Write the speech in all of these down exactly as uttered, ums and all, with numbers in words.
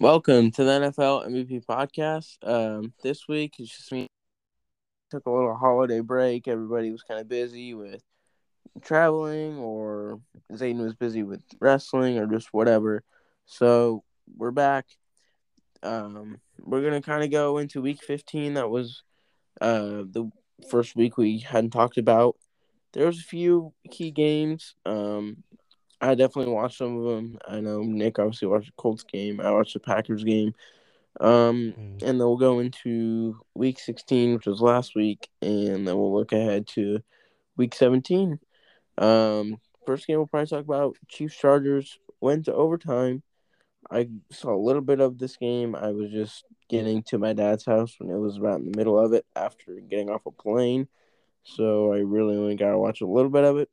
Welcome to the N F L M V P podcast. Um, this week, it's just me. Took a little holiday break. Everybody was kind of busy with traveling, or Zayden was busy with wrestling, or just whatever. So we're back. Um, we're gonna kind of go into week fifteen. That was uh the first week we hadn't talked about. There was a few key games. Um. I definitely watched some of them. I know Nick obviously watched the Colts game. I watched the Packers game. Um, and then we'll go into week sixteen, which was last week, and then we'll look ahead to week seventeen. Um, first game we'll probably talk about, Chiefs-Chargers went to overtime. I saw a little bit of this game. I was just getting to my dad's house when it was about in the middle of it after getting off a plane. So I really only got to watch a little bit of it.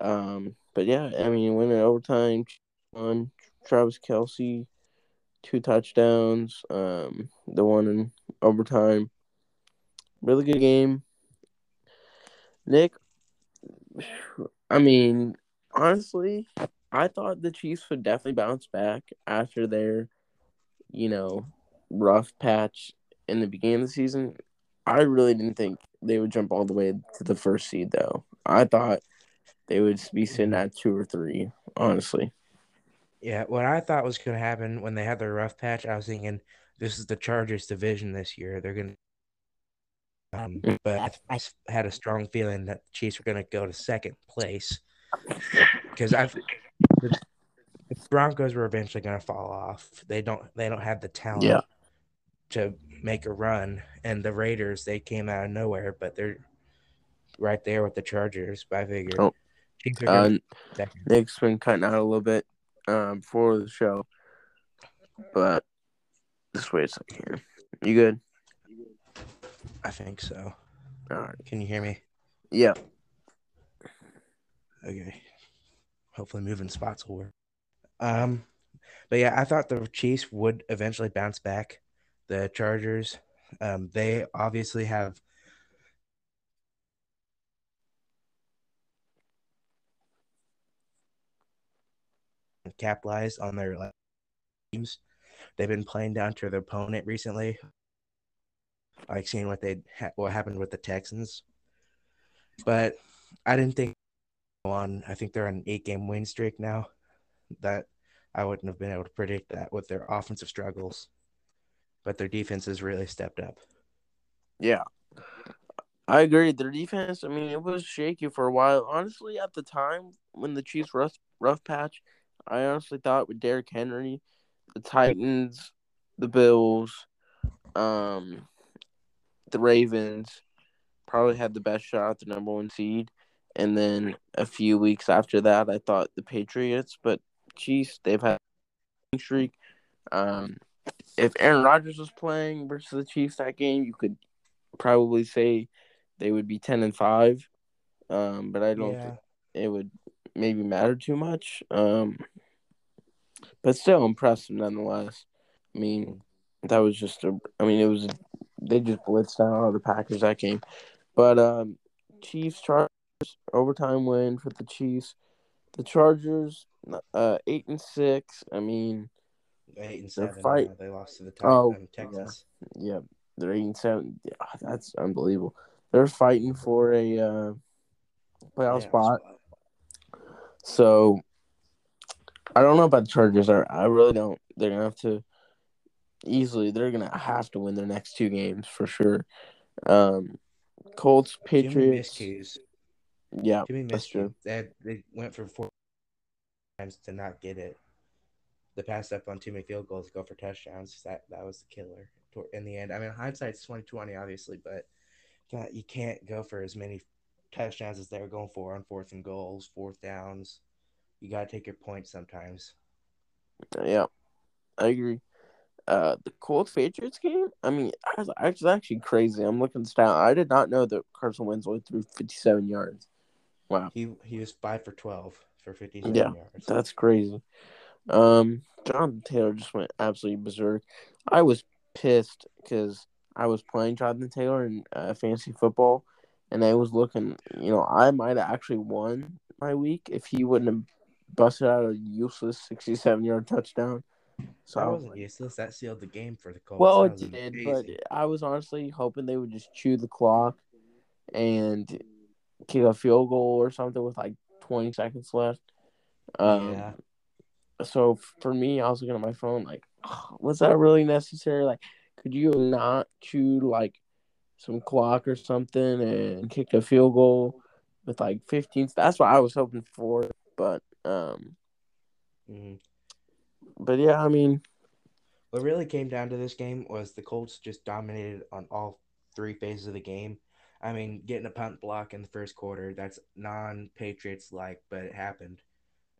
Um, but yeah, I mean, winning overtime on Travis Kelce, two touchdowns, um, the one in overtime. Really good game. Nick, I mean, honestly, I thought the Chiefs would definitely bounce back after their, you know, rough patch in the beginning of the season. I really didn't think they would jump all the way to the first seed, though. I thought they would be sitting at two or three, honestly. Yeah, what I thought was going to happen when they had their rough patch, I was thinking this is the Chargers division this year. They're going to um, – but I, I had a strong feeling that the Chiefs were going to go to second place because I've the, the Broncos were eventually going to fall off. They don't They don't have the talent yeah. to make a run. And the Raiders, they came out of nowhere, but they're right there with the Chargers, but I figured – Uh, Nick's been cutting out a little bit um, for the show, but just wait a second here. You good? I think so. All right. Can you hear me? Yeah. Okay. Hopefully moving spots will work. Um, but, yeah, I thought the Chiefs would eventually bounce back. The Chargers, um, they obviously have – capitalized on their teams. They've been playing down to their opponent recently, like seeing what they ha- what happened with the Texans. But I didn't think on. I think they're on an eight-game win streak now. That I wouldn't have been able to predict that with their offensive struggles, but their defense has really stepped up. Yeah, I agree. Their defense. I mean, it was shaky for a while. Honestly, at the time when the Chiefs rough rough patch. I honestly thought with Derrick Henry, the Titans, the Bills, um, the Ravens probably had the best shot at the number one seed. And then a few weeks after that, I thought the Patriots. But, Chiefs, they've had a streak. Um, if Aaron Rodgers was playing versus the Chiefs that game, you could probably say they would be ten and five. Um, but I don't yeah. think it would – maybe matter too much, um, but still impressed them nonetheless. I mean, that was just a – I mean, it was – they just blitzed out all the Packers that game. But um, Chiefs, Chargers, overtime win for the Chiefs. The Chargers, uh, eight and six. I mean – Eight and seven. Fight... They lost to the Texans. Oh, Texas. yeah. yeah. They're eight and seven. Yeah, that's unbelievable. They're fighting for a uh, playoff yeah, spot. So, I don't know about the Chargers. I, I really don't. They're going to have to easily – they're going to have to win their next two games for sure. Um, Colts, Patriots. Jimmy miscues. Yeah, Jimmy that's true. They, they went for four times to not get it. The pass up on too many field goals to go for touchdowns, that that was the killer in the end. I mean, hindsight's twenty twenty, obviously, but God, you can't go for as many – touchdowns as they were going for on fourth and goals, fourth downs. You got to take your points sometimes. Yeah, I agree. Uh, the Colts Patriots game, I mean, I was, I was actually crazy. I'm looking at the stat. I did not know that Carson Wentz only threw fifty-seven yards. Wow. He he was five for twelve for fifty-seven yeah, yards. That's crazy. Um, Jonathan Taylor just went absolutely berserk. I was pissed because I was playing Jonathan Taylor in uh, fantasy football. And I was looking, you know, I might have actually won my week if he wouldn't have busted out a useless sixty-seven-yard touchdown. So I wasn't useless. That sealed the game for the Colts. Well, it did, but I was honestly hoping they would just chew the clock and kick a field goal or something with like twenty seconds left. Um, yeah. So for me, I was looking at my phone like, oh, was that really necessary? Like, could you not chew like some clock or something and kick a field goal with like fifteen? That's what I was hoping for, but um. Mm-hmm. But, yeah, I mean. What really came down to this game was the Colts just dominated on all three phases of the game. I mean, getting a punt block in the first quarter, that's non-Patriots-like, but it happened.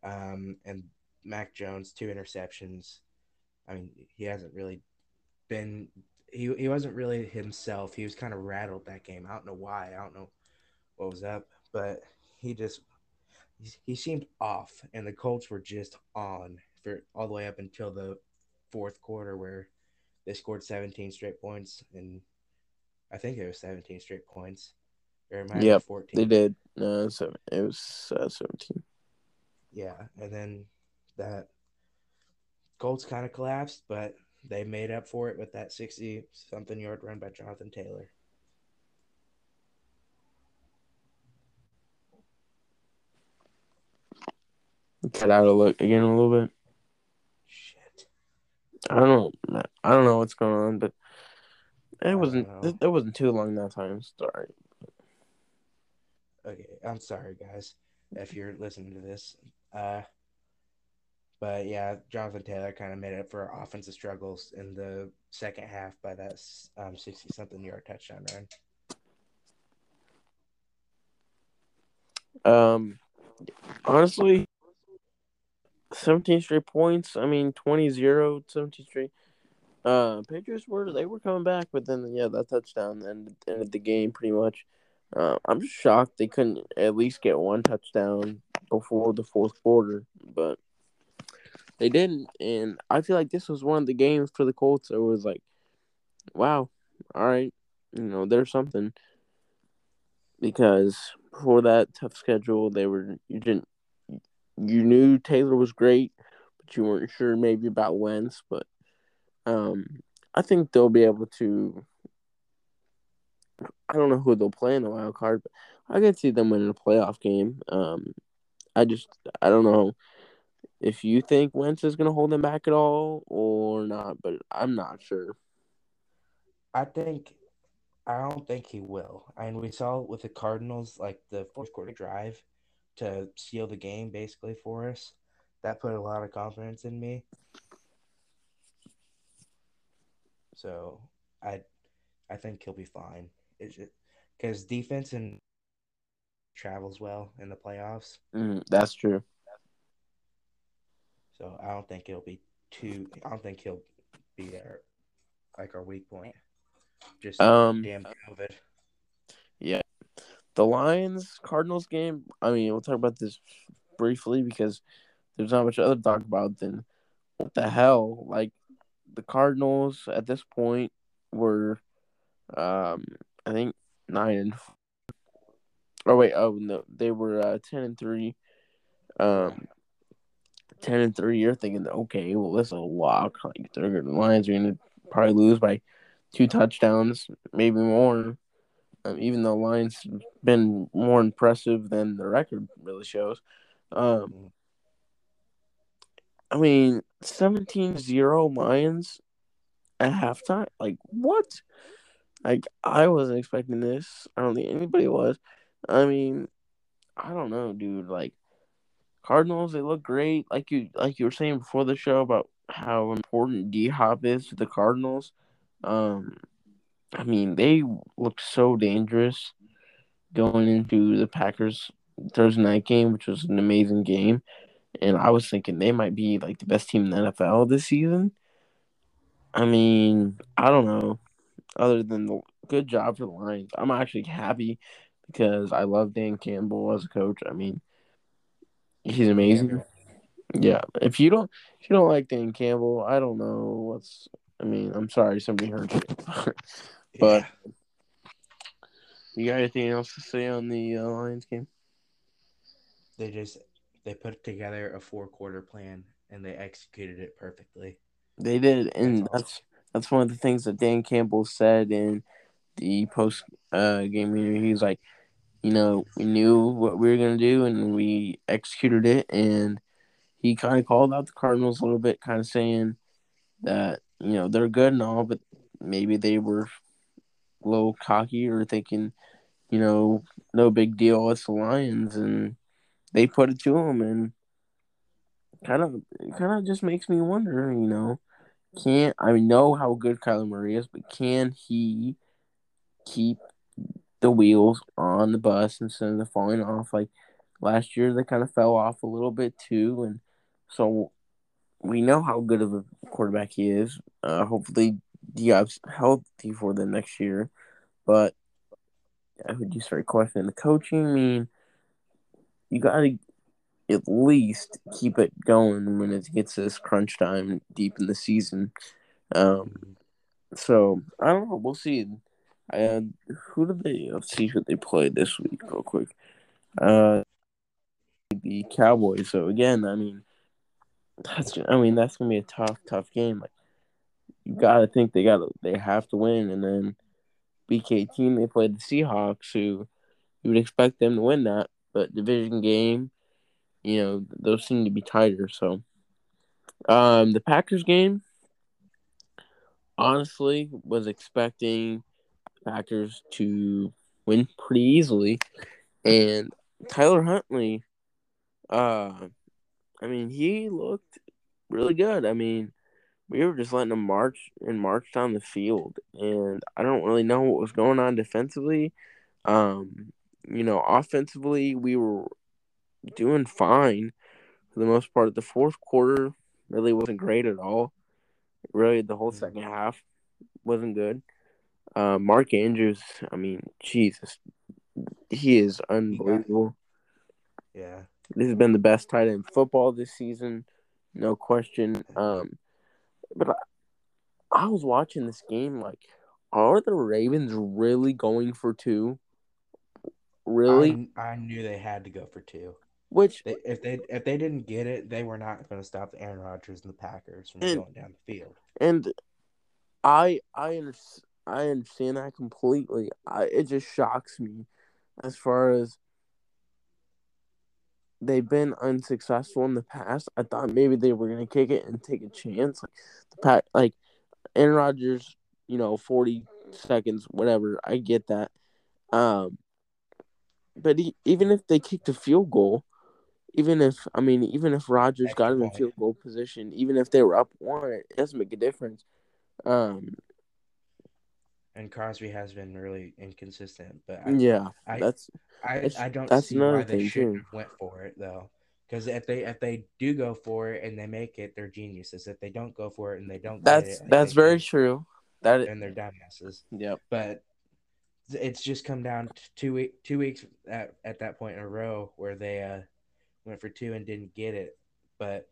Um, and Mac Jones, two interceptions. I mean, he hasn't really been he, – he wasn't really himself. He was kind of rattled that game. I don't know why. I don't know what was up. But he just – he seemed off, and the Colts were just on all the way up until the fourth quarter where they scored seventeen straight points. And I think it was seventeen straight points. Or it might yep, be fourteen. They did. No, seven, it was uh, seventeen. Yeah, and then that Colts kind of collapsed, but they made up for it with that sixty-something yard run by Jonathan Taylor. Cut out a look again a little bit. I don't know. I don't know what's going on, but it wasn't. It wasn't too long that time. Sorry. Okay, I'm sorry, guys, if you're listening to this. Uh, but yeah, Jonathan Taylor kind of made up for our offensive struggles in the second half by that um sixty-something yard touchdown run. Um, honestly, seventeen straight points. I mean, twenty to zero, seventeen straight. Uh, Patriots were they were coming back, but then yeah, that touchdown ended, ended the game pretty much. Uh, I'm just shocked they couldn't at least get one touchdown before the fourth quarter, but they didn't. And I feel like this was one of the games for the Colts that was like, wow, all right, you know, there's something, because before that tough schedule, they were you didn't. You knew Taylor was great, but you weren't sure maybe about Wentz. But um, I think they'll be able to – I don't know who they'll play in the wild card, but I could see them winning a playoff game. Um, I just – I don't know if you think Wentz is going to hold them back at all or not, but I'm not sure. I think – I don't think he will. I mean, we saw with the Cardinals, like the fourth quarter drive, to seal the game, basically, for us. That put a lot of confidence in me. So, I I think he'll be fine. Because defense and travels well in the playoffs. Mm, that's true. So, I don't think it'll be too... I don't think he'll be our, like, our weak point. Just um, damn COVID. Yeah. The Lions-Cardinals game, I mean, we'll talk about this briefly because there's not much other to talk about than what the hell. Like, the Cardinals at this point were, um, I think, nine and four. Oh, wait, oh, no. They were uh, ten and three. Um, ten and three, you're thinking, okay, well, that's a lock. Like, they're good. The Lions are going to probably lose by two touchdowns, maybe more. Um, even though Lions have been more impressive than the record really shows. Um, I mean, seventeen to zero Lions at halftime? Like, what? Like, I wasn't expecting this. I don't think anybody was. I mean, I don't know, dude. Like, Cardinals, they look great. Like you like you were saying before the show about how important D-Hop is to the Cardinals. Um I mean, they looked so dangerous going into the Packers Thursday night game, which was an amazing game. And I was thinking they might be, like, the best team in the N F L this season. I mean, I don't know. Other than the good job for the Lions, I'm actually happy because I love Dan Campbell as a coach. I mean, he's amazing. Yeah. If you don't, if you don't like Dan Campbell, I don't know what's I mean, I'm sorry somebody heard you. But you got anything else to say on the uh, Lions game? They just they put together a four-quarter plan, and they executed it perfectly. They did, and that's awesome. That's one of the things that Dan Campbell said in the post uh, game interview. He was like, you know, we knew what we were going to do, and we executed it. And he kind of called out the Cardinals a little bit, kind of saying that, you know, they're good and all, but maybe they were a little cocky or thinking, you know, no big deal, it's the Lions. And they put it to them, and kind of, it kind of just makes me wonder, you know, Can I know how good Kyler Murray is, but can he keep the wheels on the bus instead of falling off? Like last year, they kind of fell off a little bit too, and so we know how good of a quarterback he is. Uh, hopefully, D-Hop's healthy for the next year, but I would just start questioning the coaching. I mean, you got to at least keep it going when it gets this crunch time deep in the season. Um, so, I don't know. We'll see. Uh, who did they – let's see who they played this week real quick. Uh, the Cowboys. So, again, I mean, that's I mean that's going to be a tough, tough game. Like, you got to think they gotta they have to win. And then B K team, they played the Seahawks, who you would expect them to win that. But division game, you know, those seem to be tighter. So, um, the Packers game, honestly, was expecting Packers to win pretty easily. And Tyler Huntley, uh, I mean, he looked really good. I mean, we were just letting him march and march down the field. And I don't really know what was going on defensively. Um, you know, offensively, we were doing fine for the most part. The fourth quarter really wasn't great at all. Really, the whole second half wasn't good. Uh, Mark Andrews, I mean, Jesus, he is unbelievable. Yeah. This has been the best tight end in football this season, no question. Um, but I, I was watching this game like, are the Ravens really going for two? Really? I, I knew they had to go for two. Which they, if they if they didn't get it, they were not going to stop the Aaron Rodgers and the Packers from and, going down the field. And I I I understand that completely. I, it just shocks me as far as they've been unsuccessful in the past. I thought maybe they were going to kick it and take a chance. Like the pack, like Aaron Rodgers, you know, forty seconds, whatever. I get that. Um, but he, even if they kicked a field goal. Even if, I mean, even if Rodgers got him in field goal position, even if they were up one, it doesn't make a difference. Um, and Crosby has been really inconsistent, but I, yeah, I, that's I, that's, I don't that's see why they shouldn't have went for it though, because if they if they do go for it and they make it, they're geniuses. If they don't go for it and they don't, that's get it, that's very true. That and they're dumbasses. Yep. But it's just come down to two week, two weeks at, at that point in a row where they uh, went for two and didn't get it. But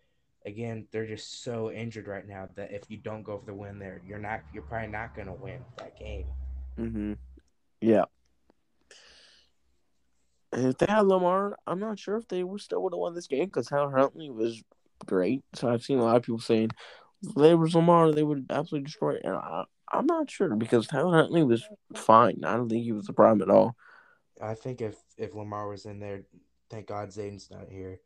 again, they're just so injured right now that if you don't go for the win, there you're not you're probably not going to win that game. Mm-hmm. Yeah. And if they had Lamar, I'm not sure if they still would have won this game because Tyler Huntley was great. So I've seen a lot of people saying if there was Lamar, they would absolutely destroy it. And I, I'm not sure because Tyler Huntley was fine. I don't think he was the problem at all. I think if, if Lamar was in there, thank God Zayden's not here,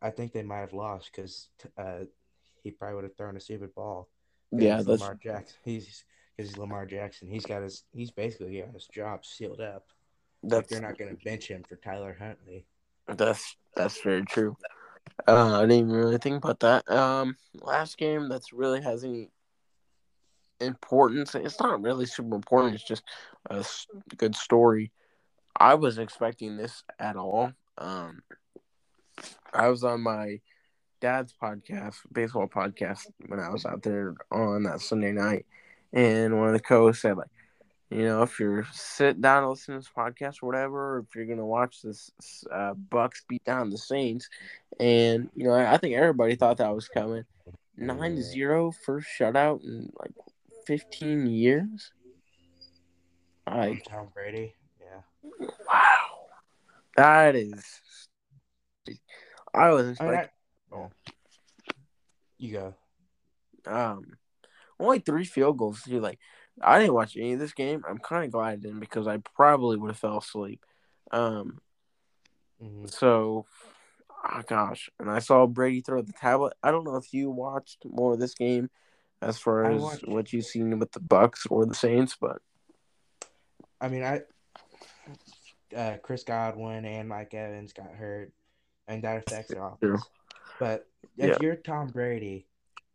I think they might have lost because uh, he probably would have thrown a stupid ball. Yeah, that's Lamar Jackson. He's because he's Lamar Jackson. He's got his. He's basically got his job sealed up. That's, like they're not going to bench him for Tyler Huntley. That's that's very true. Uh, I didn't even really think about that. Um, last game that's really has any importance. It's not really super important. It's just a good story. I wasn't expecting this at all. Um, I was on my dad's podcast, baseball podcast, when I was out there on that Sunday night, and one of the co-hosts said, like, you know, if you're sitting down and listening to this podcast or whatever, or if you're going to watch this uh, Bucks beat down the Saints, and, you know, I, I think everybody thought that was coming. nine to zero, first shutout in like fifteen years. I Tom Brady, yeah. Wow, that is. I wasn't. Like, oh, you go. um, only three field goals. Too. Like, I didn't watch any of this game. I'm kind of glad I didn't because I probably would have fell asleep. Um, mm-hmm. So, oh gosh. And I saw Brady throw the tablet. I don't know if you watched more of this game as far as watched... what you've seen with the Bucks or the Saints, but. I mean, I uh, Chris Godwin and Mike Evans got hurt, and that affects their offense. But if yeah. you're Tom Brady,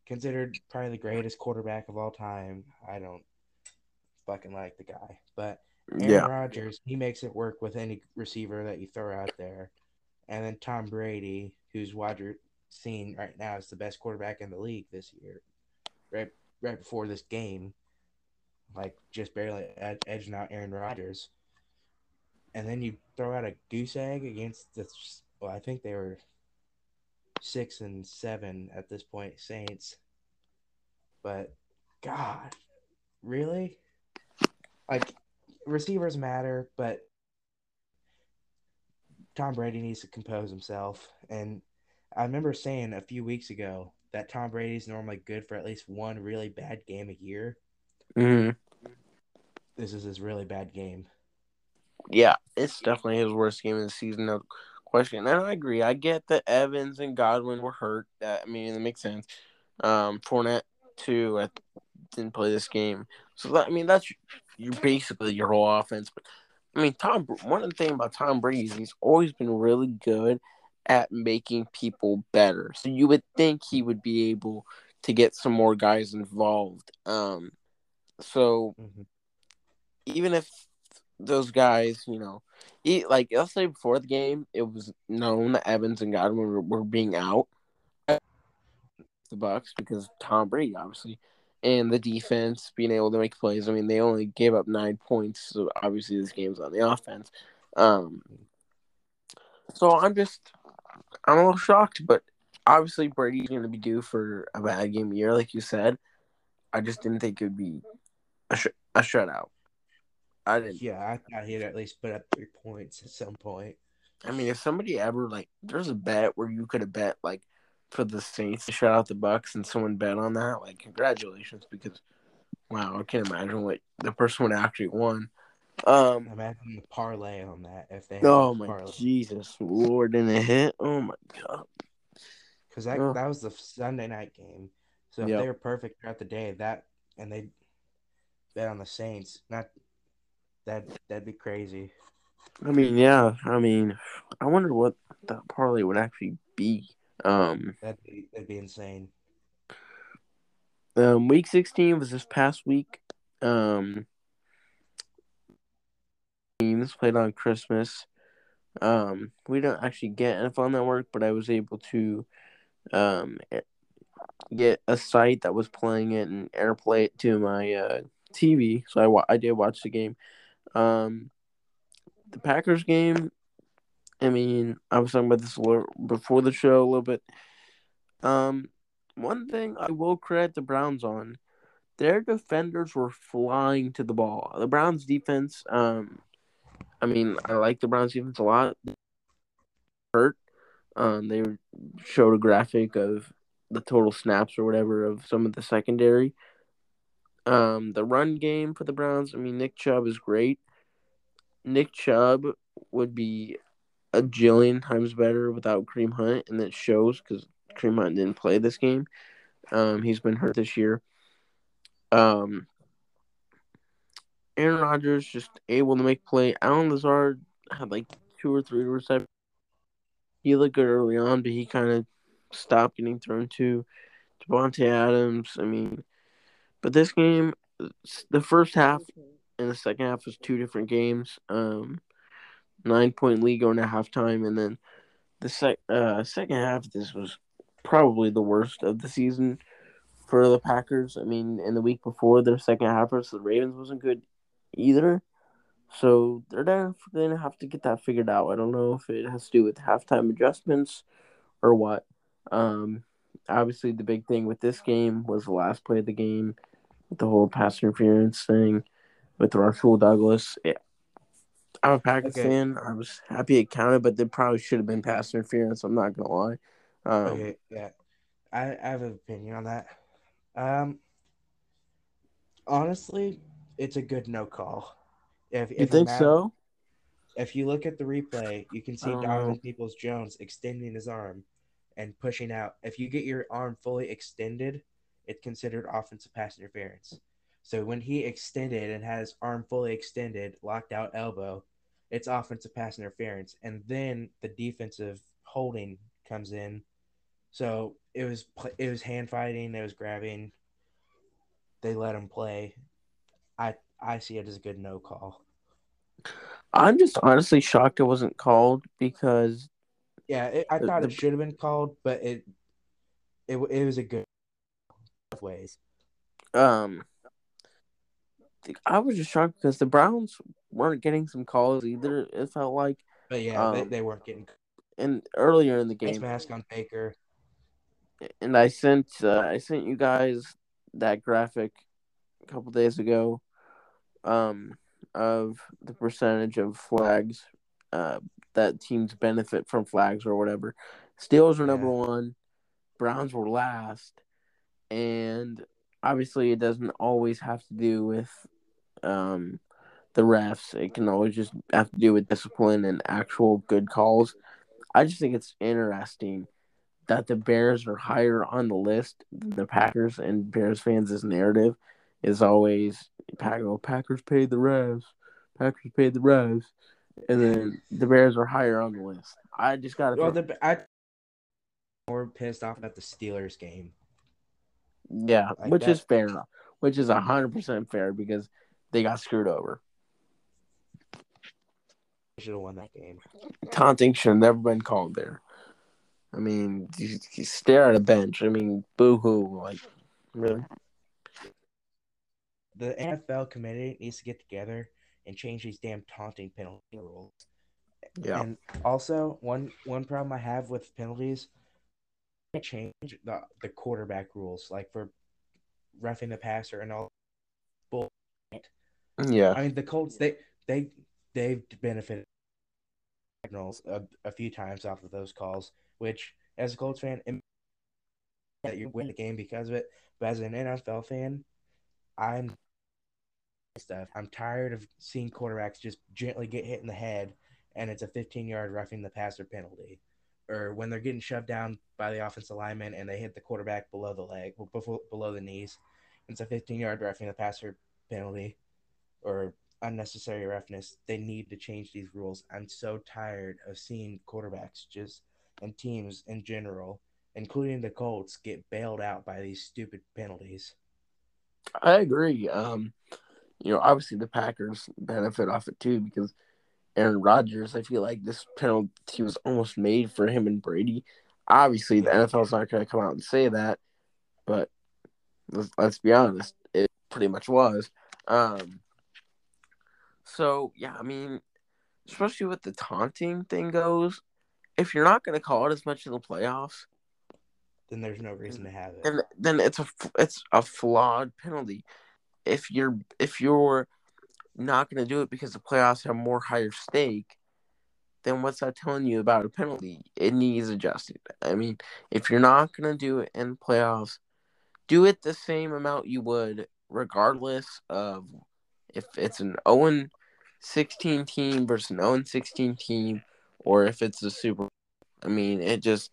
considered probably the greatest quarterback of all time, I don't fucking like the guy. But Aaron yeah. Rodgers, he makes it work with any receiver that you throw out there. And then Tom Brady, who's widely seen right now as the best quarterback in the league this year, right, right before this game, like just barely ed- edging out Aaron Rodgers. And then you throw out a goose egg against the – well, I think they were six and seven at this point, Saints. But, God, really? Like, receivers matter, but Tom Brady needs to compose himself. And I remember saying a few weeks ago that Tom Brady's normally good for at least one really bad game a year. Mm-hmm. This is his really bad game. Yeah, it's definitely his worst game of the season, no question. And I agree. I get that Evans and Godwin were hurt. I mean, it makes sense. Um, Fournette, too, I didn't play this game. So, that, I mean, that's you're basically your whole offense. But, I mean, Tom. One of the things about Tom Brady is he's always been really good at making people better. So you would think he would be able to get some more guys involved. Um, so mm-hmm. even if those guys, you know, he, like I'll say before the game, it was known that Evans and Godwin were, were being out the Bucks because Tom Brady, obviously, and the defense being able to make plays. I mean, they only gave up nine points, so obviously this game's on the offense. Um, so I'm just, I'm a little shocked, but obviously Brady's going to be due for a bad game of year, like you said. I just didn't think it would be a, sh- a shutout. I didn't. Yeah, I thought he'd at least put up three points at some point. I mean, if somebody ever, like, there's a bet where you could have bet, like, for the Saints to shut out the Bucks and someone bet on that, like, congratulations, because, wow, I can't imagine what the person would actually won. Um, imagine the parlay on that. If they oh, my parlay. Jesus, Lord, didn't it hit? Oh, my God. Because that, oh. that was the Sunday night game. So if yep. they were perfect throughout the day, that and they bet on the Saints, not that that'd be crazy. I mean, yeah. I mean, I wonder what that parlay would actually be. Um, that'd be that'd be insane. Um, week sixteen was this past week. Um, teams played on Christmas. Um, we don't actually get N F L Network, but I was able to. Um, get a site that was playing it and airplay it to my uh, T V. So I, wa- I did watch the game. Um, the Packers game, I mean, I was talking about this a little before the show a little bit. Um, one thing I will credit the Browns on, their defenders were flying to the ball. The Browns defense, um, I mean, I like the Browns defense a lot. Hurt. Um, they showed a graphic of the total snaps or whatever of some of the secondary. Um, the run game for the Browns, I mean, Nick Chubb is great. Nick Chubb would be a jillion times better without Kareem Hunt, and that shows because Kareem Hunt didn't play this game. Um, he's been hurt this year. Um, Aaron Rodgers just able to make play. Allen Lazard had like two or three receptions. He looked good early on, but he kind of stop getting thrown to Devontae Adams. I mean, but this game, the first half and the second half was two different games. Um, nine-point lead going to halftime, and then the sec- uh, second half, this was probably the worst of the season for the Packers. I mean, in the week before, their second half versus the Ravens wasn't good either. So they're going to have to get that figured out. I don't know if it has to do with halftime adjustments or what. Um, obviously the big thing with this game was the last play of the game, with the whole pass interference thing with Rasul Douglas. Yeah. I'm a Packers okay. fan. I was happy it counted, but there probably should have been pass interference. I'm not gonna lie. Um, okay, yeah, I, I have an opinion on that. Um, honestly, it's a good no call. If, if you think Matt, so? If you look at the replay, you can see um, Donovan Peoples-Jones extending his arm and pushing out. If you get your arm fully extended, it's considered offensive pass interference. So when he extended and had his arm fully extended, locked out elbow, it's offensive pass interference. And then the defensive holding comes in. So it was it was hand fighting, it was grabbing. They let him play. I I see it as a good no call. I'm just honestly shocked it wasn't called because yeah, it, I thought the, it should have been called, but it it it was a good both ways. Um, I was just shocked because the Browns weren't getting some calls either. It felt like, but yeah, um, they, they weren't getting. And earlier in the game, face mask on Baker. And I sent uh, I sent you guys that graphic a couple days ago, um, of the percentage of flags, uh, that teams benefit from flags or whatever. Steelers were number yeah. one, Browns were last, and obviously it doesn't always have to do with um, the refs. It can always just have to do with discipline and actual good calls. I just think it's interesting that the Bears are higher on the list than the Packers, and Bears fans' narrative is always, Packers paid the refs, Packers paid the refs, and then the Bears are higher on the list. I just got to well, think. The, I'm more pissed off about the Steelers game. Yeah, like which that. is fair, which is one hundred percent fair because they got screwed over. Should have won that game. Taunting should have never been called there. I mean, you, you stare at a bench. I mean, boo-hoo. Like, really? The N F L committee needs to get together and change these damn taunting penalty rules. Yeah. And also, one one problem I have with penalties, change the, the quarterback rules, like for roughing the passer and all. Bull. Yeah. I mean, the Colts, they they they've benefited a, a few times off of those calls, which as a Colts fan, it, that you win the game because of it. But as an N F L fan, I'm stuff. I'm tired of seeing quarterbacks just gently get hit in the head, and it's a fifteen-yard roughing the passer penalty, or when they're getting shoved down by the offensive lineman and they hit the quarterback below the leg, before, below the knees. It's a fifteen-yard roughing the passer penalty, or unnecessary roughness. They need to change these rules. I'm so tired of seeing quarterbacks just and teams in general, including the Colts, get bailed out by these stupid penalties. I agree. Um, you know, obviously the Packers benefit off it too because Aaron Rodgers, I feel like this penalty was almost made for him and Brady. Obviously, the N F L's not going to come out and say that, but let's, let's be honest, it pretty much was. Um, so, yeah, I mean, especially with the taunting thing goes, if you're not going to call it as much in the playoffs, then there's no reason to have it. Then, then it's a it's a flawed penalty. If you're if you're not going to do it because the playoffs have more higher stake, then what's that telling you about a penalty? It needs adjusted. I mean, if you're not going to do it in playoffs, do it the same amount you would regardless of if it's an oh and sixteen team versus an oh and sixteen team or if it's the Super Bowl. I mean, it just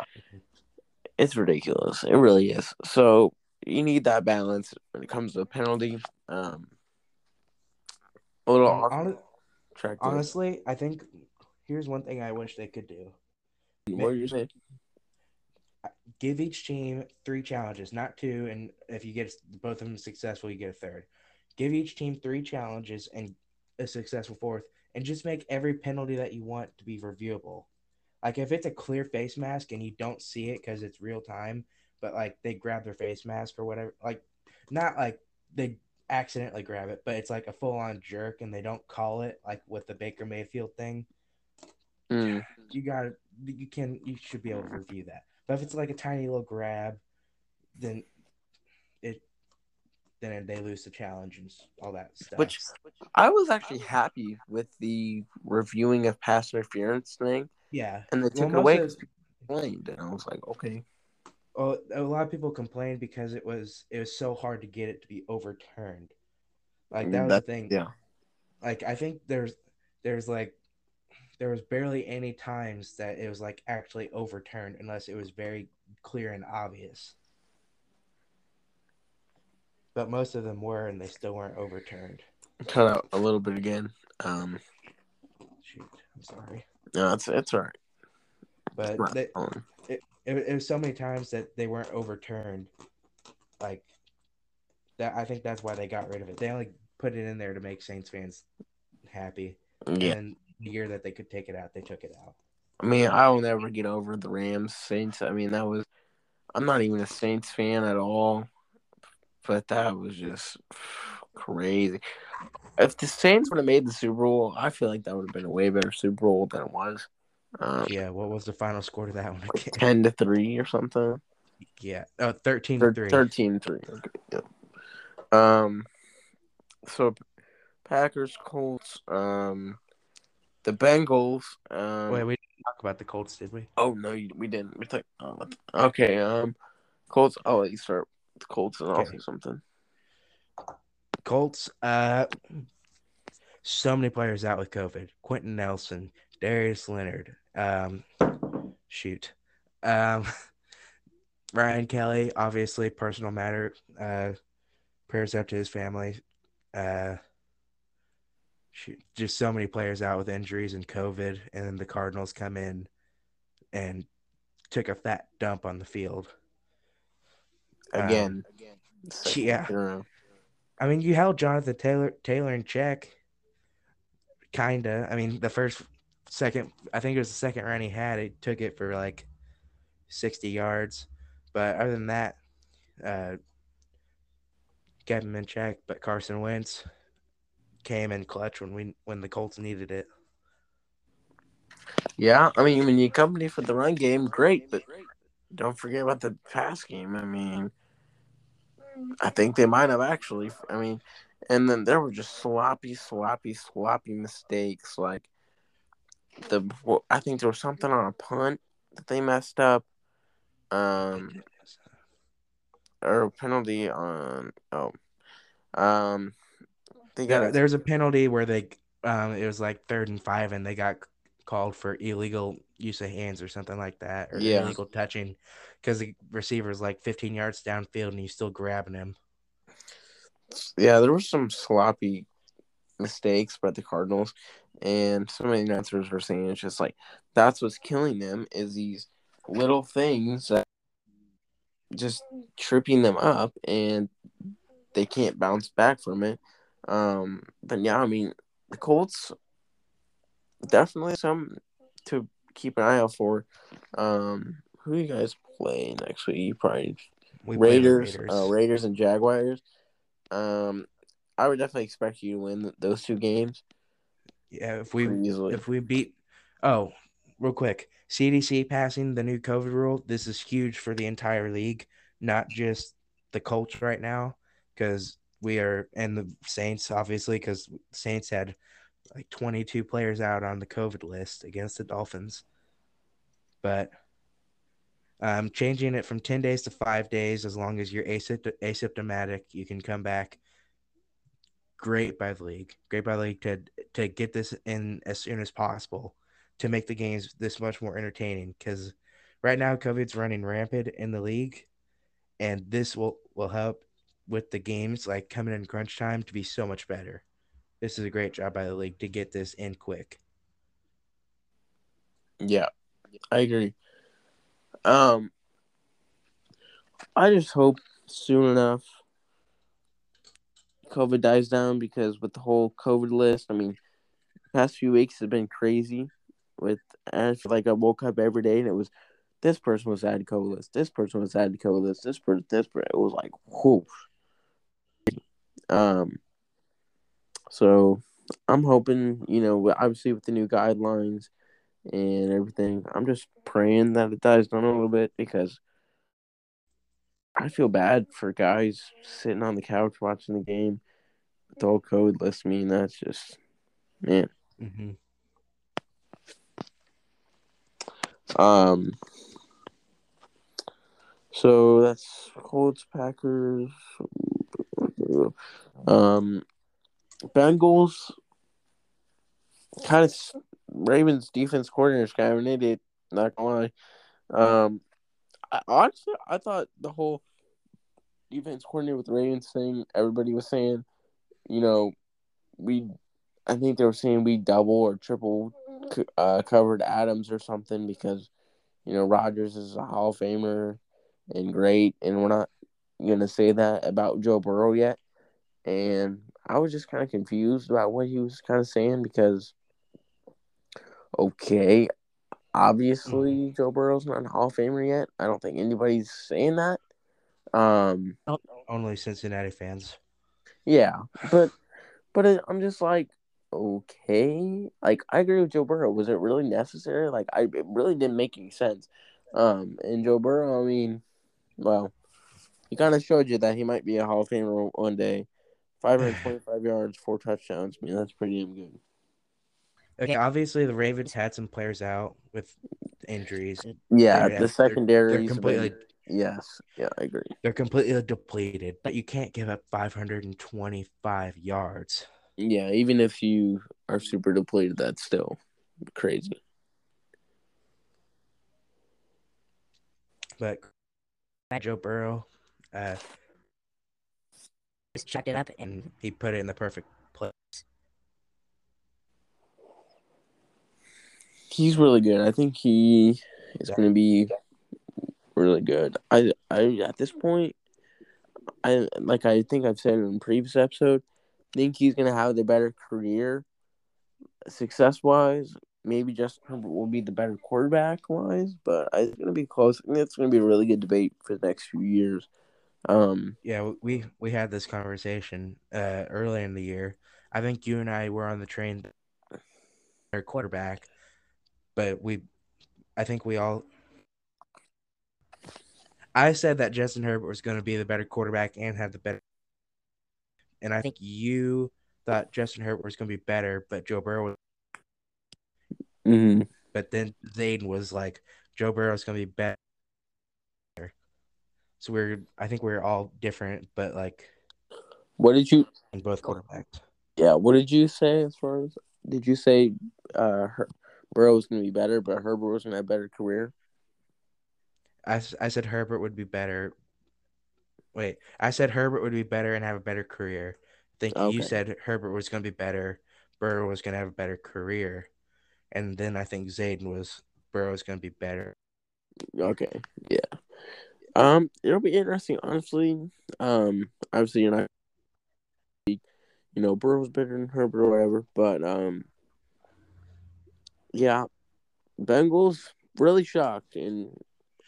– it's ridiculous. It really is. So you need that balance when it comes to a penalty. Um, a little um, off track. Honestly, I think – here's one thing I wish they could do. What did you say? Give each team three challenges, not two, and if you get both of them successful, you get a third. Give each team three challenges and a successful fourth, and just make every penalty that you want to be reviewable. Like, if it's a clear face mask and you don't see it because it's real time, but, like, they grab their face mask or whatever. Like, not like they accidentally grab it, but it's like a full-on jerk and they don't call it, like with the Baker Mayfield thing. Mm. You got you can you should be able to review that. But if it's like a tiny little grab, then it then they lose the challenge and all that stuff. Which I was actually happy with the reviewing of pass interference thing. Yeah, and they took well, it away. Of, and I was like, okay. well, a lot of people complained because it was it was so hard to get it to be overturned. Like that was that, the thing. Yeah. Like I think there's there's like there was barely any times that it was like actually overturned unless it was very clear and obvious. But most of them were, and they still weren't overturned. Cut out a little bit again. Um, Shoot, I'm sorry. No, it's it's all right. But they, it, it it was so many times that they weren't overturned. Like that, I think that's why they got rid of it. They only put it in there to make Saints fans happy. Yeah. And the year that they could take it out, they took it out. I mean, I will never get over the Rams Saints. I mean, that was. I'm not even a Saints fan at all, but that was just crazy. If the Saints would have made the Super Bowl, I feel like that would have been a way better Super Bowl than it was. Um, yeah, what was the final score to that one? Ten to three or something. Yeah, oh, thirteen to three. Thirteen three. Okay. Yeah. Um. So, Packers, Colts, um, the Bengals. Um, Wait, we didn't talk about the Colts, did we? Oh no, we didn't. We talked. Oh, okay. Um, Colts. I'll let you start. The Colts and also okay. something. Colts. Uh, so many players out with COVID. Quentin Nelson. Darius Leonard, um, shoot, um, Ryan Kelly, obviously personal matter, uh, prayers up to his family, uh, shoot, just so many players out with injuries and COVID, and then the Cardinals come in and took a fat dump on the field. Again. Um, Again. Like, yeah. I, I mean, you held Jonathan Taylor, Taylor in check, kinda. I mean, the first... Second, I think it was the second run he had. He took it for like sixty yards, but other than that, uh, kept him in check. But Carson Wentz came in clutch when we when the Colts needed it. Yeah, I mean, when you company for the run game, great, but don't forget about the pass game. I mean, I think they might have actually. I mean, and then there were just sloppy, sloppy, sloppy mistakes like. The I think there was something on a punt that they messed up, um, or a penalty on oh, um, they got there, there's a penalty where they um it was like third and five and they got called for illegal use of hands or something like that or yeah. illegal touching because the receiver's like fifteen yards downfield and he's still grabbing him. Yeah, there were some sloppy mistakes by the Cardinals. And so many announcers were saying it's just like that's what's killing them is these little things that just tripping them up and they can't bounce back from it. Um, but yeah, I mean the Colts definitely some to keep an eye out for. Um, who you guys play next week? You probably we Raiders, Raiders. Uh, Raiders and Jaguars. Um, I would definitely expect you to win those two games. Yeah, if we Easily. if we beat oh, real quick, C D C passing the new COVID rule. This is huge for the entire league, not just the Colts right now, because we are and the Saints obviously because Saints had like twenty-two players out on the COVID list against the Dolphins, but um, changing it from ten days to five days as long as you're asymptomatic, you can come back. Great by the league. Great by the league to to get this in as soon as possible to make the games this much more entertaining because right now COVID's running rampant in the league and this will, will help with the games like coming in crunch time to be so much better. This is a great job by the league to get this in quick. Yeah, I agree. Um, I just hope soon enough COVID dies down because with the whole COVID list, I mean, the past few weeks have been crazy. With I feel like I woke up every day and it was this person was added to COVID list, this person was added to COVID list, this person, this person. It was like, whoo. Um. So I'm hoping, you know, obviously with the new guidelines and everything, I'm just praying that it dies down a little bit because. I feel bad for guys sitting on the couch watching the game. The whole COVID list, I mean, that's just, man. Mm-hmm. Um. So that's Colts, Packers, um, Bengals. Kind of Ravens defense coordinator is kind of an idiot. Not gonna lie. Um, I, honestly, I thought the whole defense coordinator with the Ravens thing. Everybody was saying, you know, we. I think they were saying we double or triple uh, covered Adams or something because, you know, Rodgers is a Hall of Famer and great, and we're not gonna say that about Joe Burrow yet. And I was just kind of confused about what he was kind of saying because, okay, obviously Joe Burrow's not a Hall of Famer yet. I don't think anybody's saying that. Um, Only Cincinnati fans. Yeah, but but it, I'm just like, okay. Like, I agree with Joe Burrow. Was it really necessary? Like, I, it really didn't make any sense. Um, and Joe Burrow, I mean, well, he kind of showed you that he might be a Hall of Famer one day. five hundred twenty-five yards, four touchdowns. I mean, that's pretty damn good. Okay, obviously the Ravens had some players out with injuries. Yeah, they're, the secondary. They're, they're completely. Been, yes, yeah, I agree. They're completely depleted, but you can't give up five hundred twenty-five yards. Yeah, even if you are super depleted, that's still crazy. But Joe Burrow, uh, just checked it up and he put it in the perfect place. He's really good. I think he is going to be really good. I, I at this point, I like I think I've said in the previous episode, I think he's going to have the better career success-wise. Maybe Justin Herbert will be the better quarterback-wise, but it's going to be close. I think it's going to be a really good debate for the next few years. Um, yeah, we, we had this conversation uh, early in the year. I think you and I were on the train for quarterback, but we, I think we all – I said that Justin Herbert was going to be the better quarterback and have the better – and I think you thought Justin Herbert was going to be better, but Joe Burrow was mm-hmm. – but then Zayden was like, Joe Burrow is going to be better. So we're, I think we're all different, but like, what did you? And both quarterbacks. Yeah, what did you say as far as? Did you say, uh, Her- Burrow was going to be better, but Herbert was going to have a better career? I, I said Herbert would be better. Wait, I said Herbert would be better and have a better career. I think okay. You said Herbert was going to be better, Burrow was going to have a better career, and then I think Zayden was Burrow was going to be better. Okay. Yeah. Um, it'll be interesting, honestly. Um, obviously, you're not, you know, Burrow's better than Herbert or whatever, but, um, yeah, Bengals really shocked and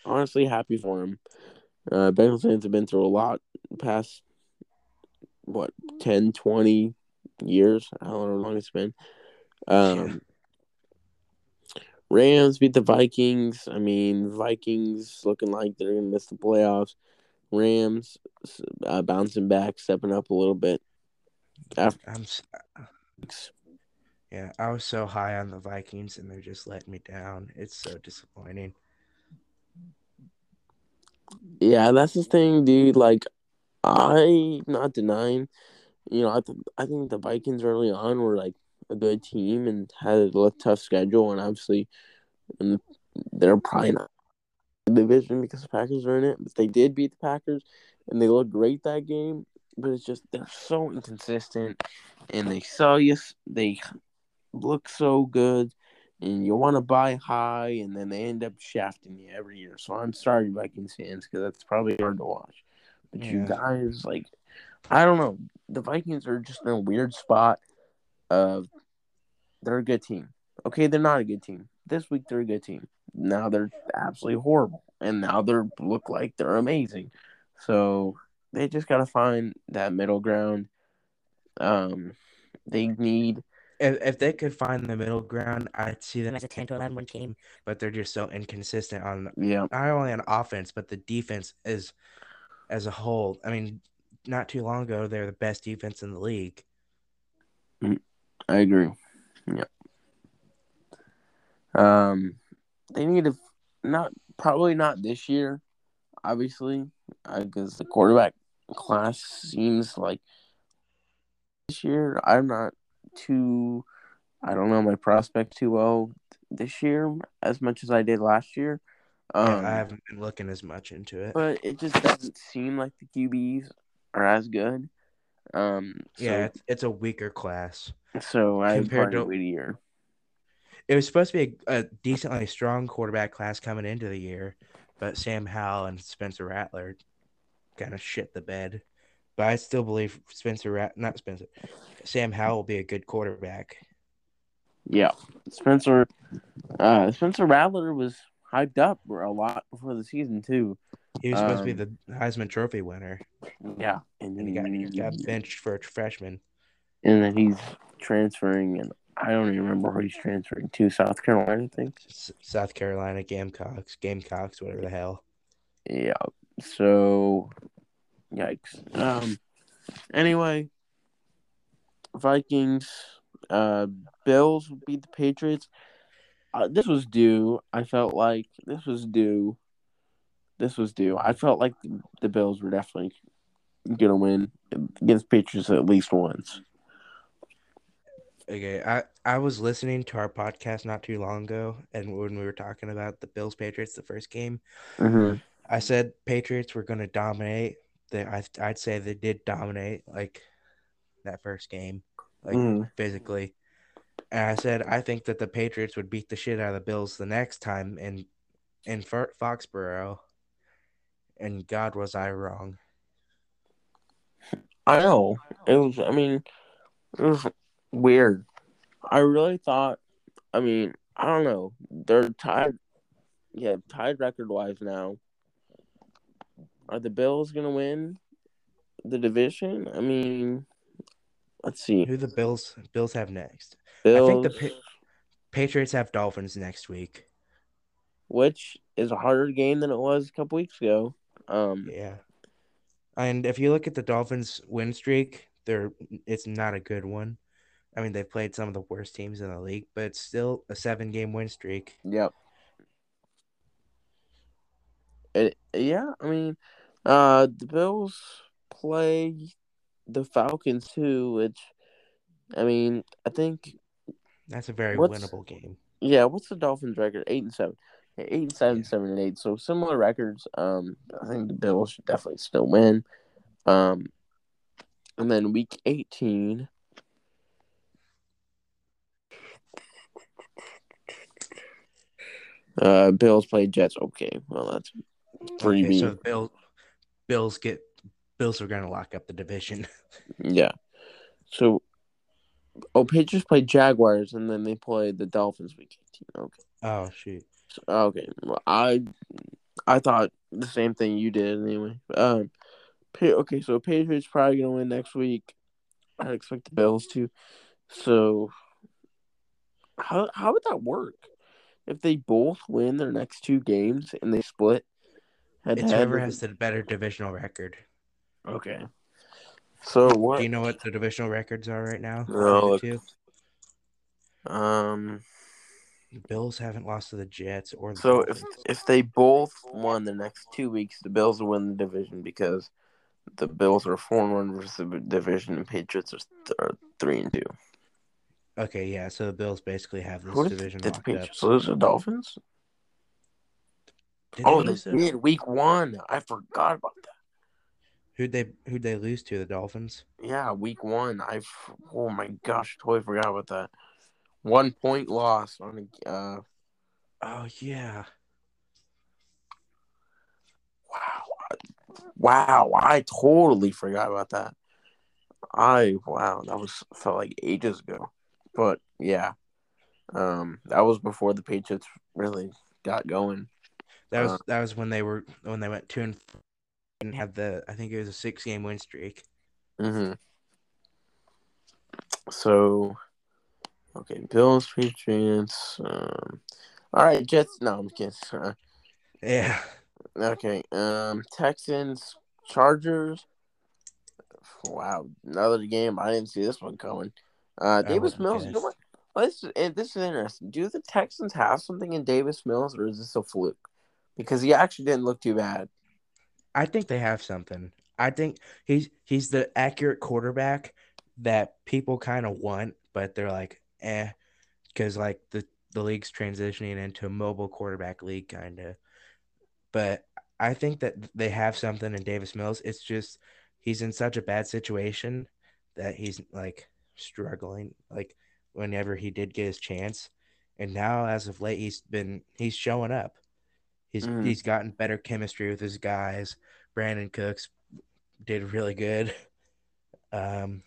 honestly happy for him. Uh, Bengals fans have been through a lot the past, what, ten, twenty years? I don't know how long it's been. Um, Rams beat the Vikings. I mean, Vikings looking like they're going to miss the playoffs. Rams uh, bouncing back, stepping up a little bit. After- I'm so, yeah, I was so high on the Vikings, and they're just letting me down. It's so disappointing. Yeah, that's the thing, dude. Like, I'm not denying, you know, I, th- I think the Vikings early on were like, a good team and had a tough schedule, and obviously and they're probably not in the division because the Packers are in it, but they did beat the Packers, and they looked great that game, but it's just they're so inconsistent, and they sell you, they look so good, and you want to buy high, and then they end up shafting you every year, so I'm sorry, Vikings fans, because that's probably hard to watch, but yeah. You guys, like, I don't know, the Vikings are just in a weird spot. Uh, they're a good team. Okay, they're not a good team. This week, they're a good team. Now they're absolutely horrible. And now they look like they're amazing. So they just got to find that middle ground. Um, They need... If, if they could find the middle ground, I'd see them as a ten to eleven team. But they're just so inconsistent on... Yeah. Not only on offense, but the defense is as a whole. I mean, not too long ago, they were the best defense in the league. Mm-hmm. I agree. Yeah. Um, they need to not probably not this year. obviously, because the quarterback class seems like this year, I'm not too, I don't know my prospect too well this year as much as I did last year. Um, I haven't been looking as much into it. But it just doesn't seem like the Q Bs are as good. Um, so, yeah, it's, it's a weaker class. So I compared to year. It was supposed to be a, a decently strong quarterback class coming into the year, but Sam Howell and Spencer Rattler kind of shit the bed. But I still believe Spencer Rat not Spencer, Sam Howell will be a good quarterback. Yeah, Spencer, uh, Spencer Rattler was hyped up a lot before the season too. He was um, supposed to be the Heisman Trophy winner. Yeah, and then he got, he got benched for a freshman. And then he's transferring, and I don't even remember where he's transferring to. South Carolina, I think. South Carolina Gamecocks, Gamecocks, whatever the hell. Yeah. So. Yikes. Um, anyway, Vikings, uh, Bills beat the Patriots. Uh, this was due. I felt like this was due. This was due. I felt like the, the Bills were definitely going to win against Patriots at least once. Okay, I, I was listening to our podcast not too long ago, and when we were talking about the Bills-Patriots, the first game, mm-hmm. I said Patriots were going to dominate. They, I, I'd say they did dominate, like, that first game, like, mm. physically. And I said, I think that the Patriots would beat the shit out of the Bills the next time in, in Foxborough. And God, was I wrong. I know. It was, I mean, it was weird. I really thought, I mean, I don't know. They're tied, yeah, tied record-wise now. Are the Bills going to win the division? I mean, let's see. Who the Bills Bills have next? Bills. I think the pa- Patriots have Dolphins next week. Which is a harder game than it was a couple weeks ago. Um, yeah. And if you look at the Dolphins' win streak, they're it's not a good one. I mean, they've played some of the worst teams in the league, but it's still a seven-game win streak. Yep. It, yeah, I mean, uh, the Bills play the Falcons too, which, I mean, I think that's a very winnable game. Yeah, what's the Dolphins' record? Eight and seven, eight and seven, yeah. seven and eight. So similar records. Um, I think the Bills should definitely still win. Um, and then week eighteen. Uh, Bills play Jets. Okay, well that's three B. Okay, so Bills, Bills get Bills are going to lock up the division. Yeah. So, oh, Patriots play Jaguars, and then they play the Dolphins week eighteen. Okay. Oh shoot. So, okay. Well, I I thought the same thing you did anyway. Um. Okay, so Patriots probably going to win next week. I expect the Bills to. So, how how would that work? If they both win their next two games and they split, it's whoever has the better divisional record. Okay. So what? Do you know what the divisional records are right now? No. Um, the Bills haven't lost to the Jets or the so Dolphins. if if they both won the next two weeks, the Bills will win the division because the Bills are four and one versus the division, and Patriots are, th- are three and two. Okay, yeah, so the Bills basically have this what division did, locked did up. So those are the Dolphins? Did oh, they, they did. Week one. I forgot about that. Who'd they, who'd they lose to, the Dolphins? Yeah, week one. I Oh, my gosh, totally forgot about that. One point loss on a... Uh... Oh, yeah. Wow. Wow, I totally forgot about that. I, wow, that was felt like ages ago. But, yeah, um, that was before the Patriots really got going. That was uh, that was when they were when they went two and four and had the I think it was a six game win streak. Mm-hmm. So, okay, Bills, Patriots. Um, all right, Jets. No, I'm kidding. Uh, yeah. Okay. Um, Texans, Chargers. Wow, another game. I didn't see this one coming. Uh, Davis Mills, you know what? Well, this, is, this is interesting. Do the Texans have something in Davis Mills, or is this a fluke? Because he actually didn't look too bad. I think they have something. I think he's he's the accurate quarterback that people kind of want, but they're like, eh, because like the, the league's transitioning into a mobile quarterback league kind of. But I think that they have something in Davis Mills. It's just he's in such a bad situation that he's like struggling, like whenever he did get his chance. And now as of late, he's been he's showing up. He's mm. he's gotten better chemistry with his guys. Brandon Cooks did really good. Um,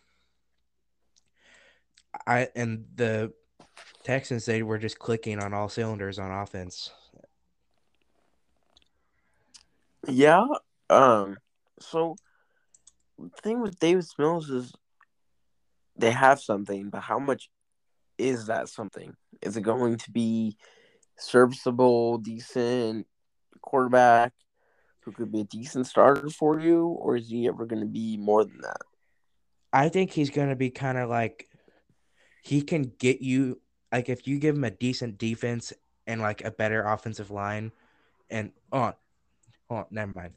I and the Texans, they were just clicking on all cylinders on offense. Yeah. Um, so the thing with Davis Mills is they have something, but how much is that something? Is it going to be serviceable, decent quarterback who could be a decent starter for you, or is he ever going to be more than that? I think he's going to be kind of like he can get you – like if you give him a decent defense and like a better offensive line and – oh, oh, never mind.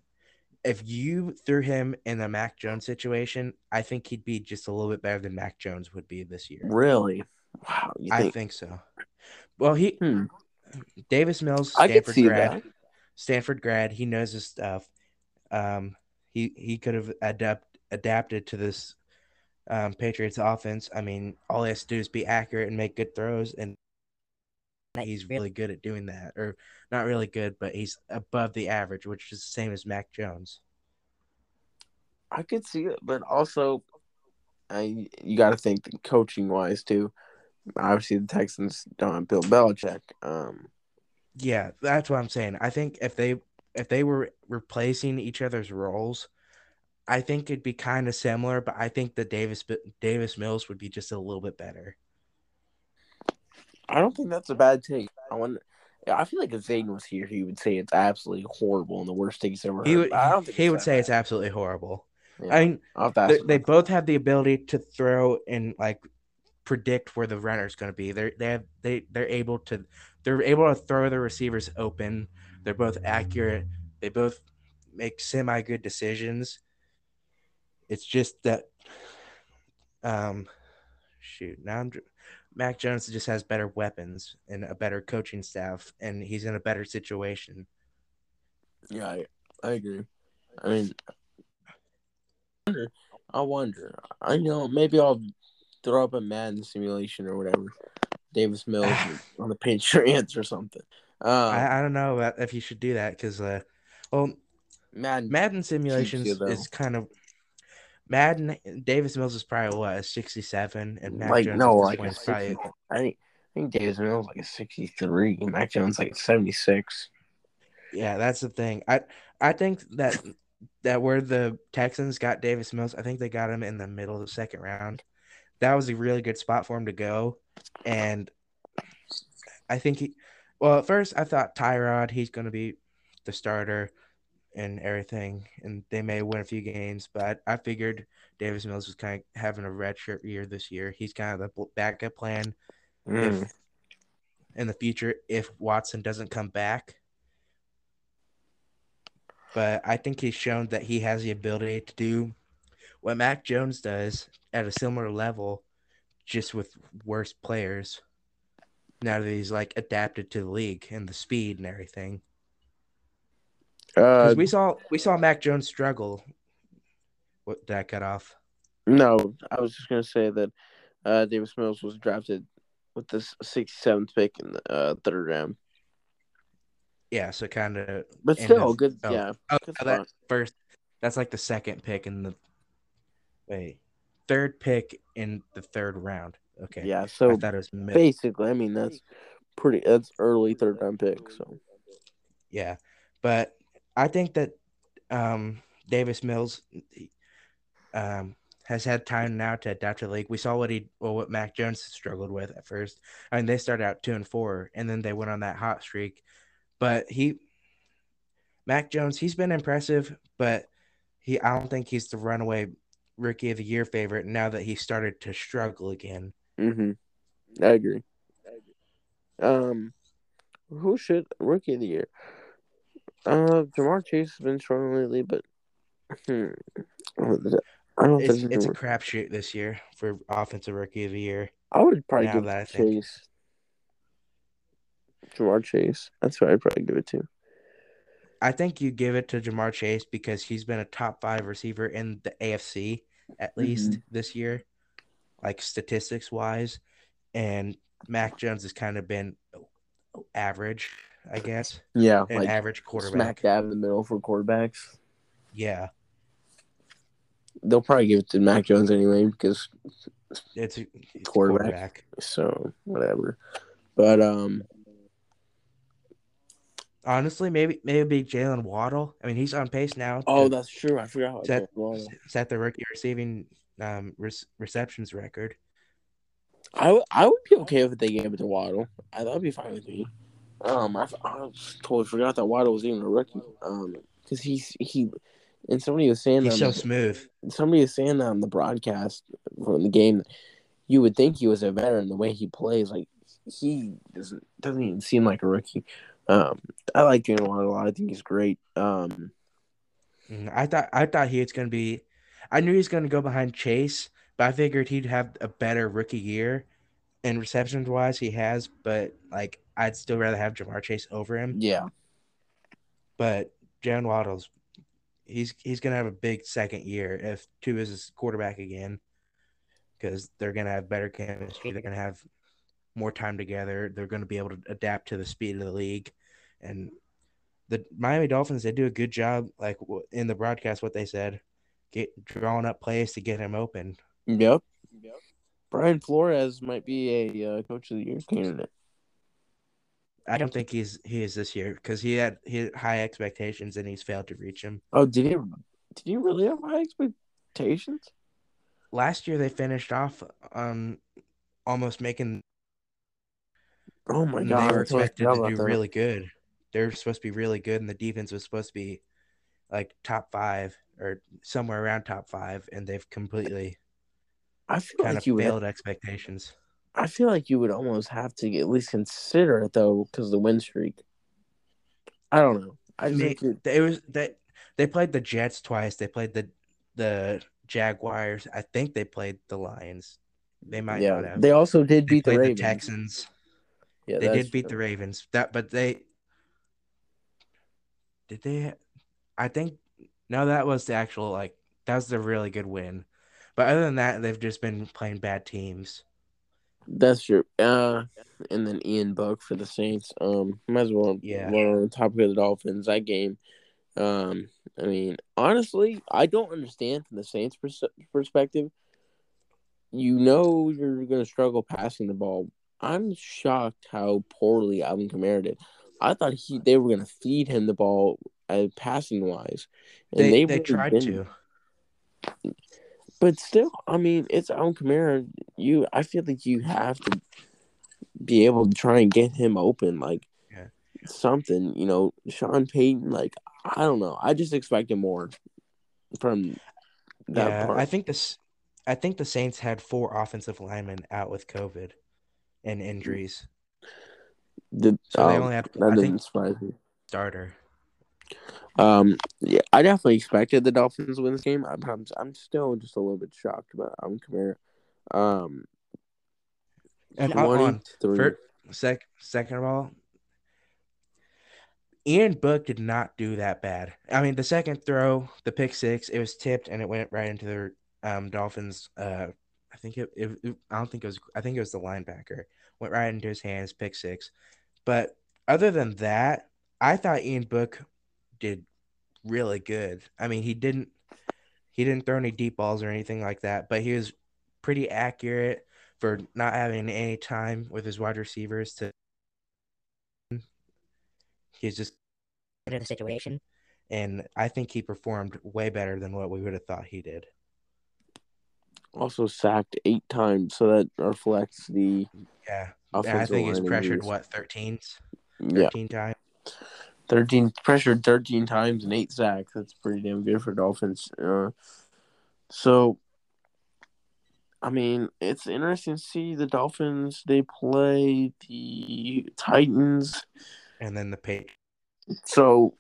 If you threw him in the Mac Jones situation, I think he'd be just a little bit better than Mac Jones would be this year. Really? Wow. Think... I think so. Well, he hmm. – Davis Mills, Stanford grad. That. Stanford grad, he knows his stuff. Um, he he could have adapt, adapted to this um, Patriots offense. I mean, all he has to do is be accurate and make good throws, and he's really good at doing that. Or not really good, but he's above the average, which is the same as Mac Jones. I could see it, but also I you got to think coaching-wise, too. Obviously, the Texans don't have Bill Belichick. Um Yeah, that's what I'm saying. I think if they if they were replacing each other's roles, I think it'd be kind of similar, but I think the Davis Davis Mills would be just a little bit better. I don't think that's a bad take. I wonder, I feel like if Zayden was here, he would say it's absolutely horrible and the worst thing he's ever heard. He would, I don't think he would say bad. It's absolutely horrible. Yeah, I mean, they, they both have the ability to throw and like predict where the runner's going to be. They're they have they they're able to. They're able to throw the receivers open. They're both accurate. They both make semi-good decisions. It's just that, um, shoot, now I'm, Mac Jones just has better weapons and a better coaching staff, and he's in a better situation. Yeah, I, I agree. I mean, I wonder, I wonder. I know maybe I'll throw up a Madden simulation or whatever. Davis Mills on the Patriots or something. Um, I, I don't know about if you should do that because, uh, well, Madden, Madden simulations you, is kind of Madden. Davis Mills is probably what a sixty-seven, and Mac like Jones no, like a sixty, probably, I think I think Davis Mills like a sixty-three, and Mac Jones like a seventy-six. Yeah, that's the thing. I I think that that where the Texans got Davis Mills, I think they got him in the middle of the second round. That was a really good spot for him to go. And I think he – well, at first I thought Tyrod, he's going to be the starter and everything, and they may win a few games. But I figured Davis Mills was kind of having a redshirt year this year. He's kind of the backup plan mm. if, in the future if Watson doesn't come back. But I think he's shown that he has the ability to do what Mac Jones does at a similar level, just with worse players now that he's, like, adapted to the league and the speed and everything. Because uh, we saw we saw Mac Jones struggle. What, did I cut off? No, I was just going to say that uh, Davis Mills was drafted with the sixty-seventh pick in the uh, third round. Yeah, so kind of – But still, the, good oh, – yeah. Oh, good oh, that first – that's, like, the second pick in the – wait. Third pick in the third round. Okay. Yeah, so I thought it was mid- basically, I mean, that's pretty – that's early third-round pick. So, yeah, but I think that um, Davis Mills um, has had time now to adapt to the league. We saw what he – well, what Mac Jones struggled with at first. I mean, they started out two and four, and then they went on that hot streak. But he – Mac Jones, he's been impressive, but he – I don't think he's the runaway – Rookie of the Year favorite now that he started to struggle again. Mm-hmm. I agree. I agree. Um, who should Rookie of the Year? Uh, Jamar Chase has been strong lately, but hmm, I don't it's, think it's a crapshoot this year for offensive rookie of the year. I would probably give that, Chase. Jamar Chase. That's what I'd probably give it to. I think you give it to Jamar Chase because he's been a top five receiver in the A F C at least mm-hmm. this year, like statistics wise, and Mac Jones has kind of been average, I guess. Yeah, an like average quarterback, smack dab in the middle for quarterbacks. Yeah, they'll probably give it to Mac Jones anyway because it's, it's quarterback, quarterback. So whatever, but um. Honestly, maybe maybe Jalen Waddle. I mean, he's on pace now. Oh, that's true. I forgot. Set, set the rookie receiving um, re- receptions record. I, w- I would be okay if they gave it to Waddle. I that would be fine with me. Um, I, I totally forgot that Waddle was even a rookie. Um, because he's he, and somebody was saying he's that so the, smooth. Somebody was saying that on the broadcast from the game. You would think he was a veteran the way he plays. Like he doesn't doesn't even seem like a rookie. Um, I like Jalen Waddle a lot. I think he's great. Um, I thought I thought he was going to be – I knew he was going to go behind Chase, but I figured he'd have a better rookie year. And receptions-wise, he has, but, like, I'd still rather have Jamar Chase over him. Yeah. But Jalen Waddle's – he's he's going to have a big second year if Tua is his quarterback again because they're going to have better chemistry. They're going to have – more time together. They're going to be able to adapt to the speed of the league. And the Miami Dolphins, they do a good job, like in the broadcast, what they said, get drawing up plays to get him open. Yep. Yep. Brian Flores might be a uh, coach of the year candidate. I don't think he's he is this year because he had he had high expectations and he's failed to reach him. Oh, did he? Did he really have high expectations? Last year they finished off um almost making. Oh, my God. They were expected to do really good. They were supposed to be really good, and the defense was supposed to be, like, top five or somewhere around top five, and they've completely I feel kind like of you failed would, expectations. I feel like you would almost have to at least consider it, though, because of the win streak. I don't know. I just they, it, it was they, they played the Jets twice. They played the the Jaguars. I think they played the Lions. They might yeah, not have. They also did they beat the Ravens. The Texans. Yeah, they did beat true. the Ravens. That, but they did they. I think no, that was the actual like that was the really good win. But other than that, they've just been playing bad teams. That's true. Uh, and then Ian Book for the Saints. Um, might as well. Yeah, on the topic of the Dolphins, that game. Um, I mean, honestly, I don't understand from the Saints' pers- perspective. You know, you're going to struggle passing the ball. I'm shocked how poorly Alvin Kamara did. I thought he they were going to feed him the ball uh, passing-wise. And They, they, they really tried didn't. to. But still, I mean, it's Alvin Kamara. You, I feel like you have to be able to try and get him open, like yeah. something. You know, Sean Payton, like, I don't know. I just expected more from that yeah, part. I think, this, I think the Saints had four offensive linemen out with COVID. And injuries. The, so they um, only have to, I think, starter. Um, yeah, I definitely expected the Dolphins to win this game. I'm, I'm, I'm still just a little bit shocked, but I'm coming here. Um, and on first, sec, second of all, Ian Book did not do that bad. I mean, the second throw, the pick six, it was tipped and it went right into the um, Dolphins. Uh, I think it, it, it. I don't think it was. I think it was the linebacker went right into his hands, pick six. But other than that, I thought Ian Book did really good. I mean, he didn't. He didn't throw any deep balls or anything like that, but he was pretty accurate for not having any time with his wide receivers to. He's just in the situation, and I think he performed way better than what we would have thought he did. Also sacked eight times, so that reflects the yeah. yeah I think he's pressured injuries. what thirteen, thirteen yeah. times. Thirteen pressured thirteen times and eight sacks. That's pretty damn good for Dolphins. Uh, so, I mean, it's interesting to see the Dolphins. They play the Titans, and then the Patriots. So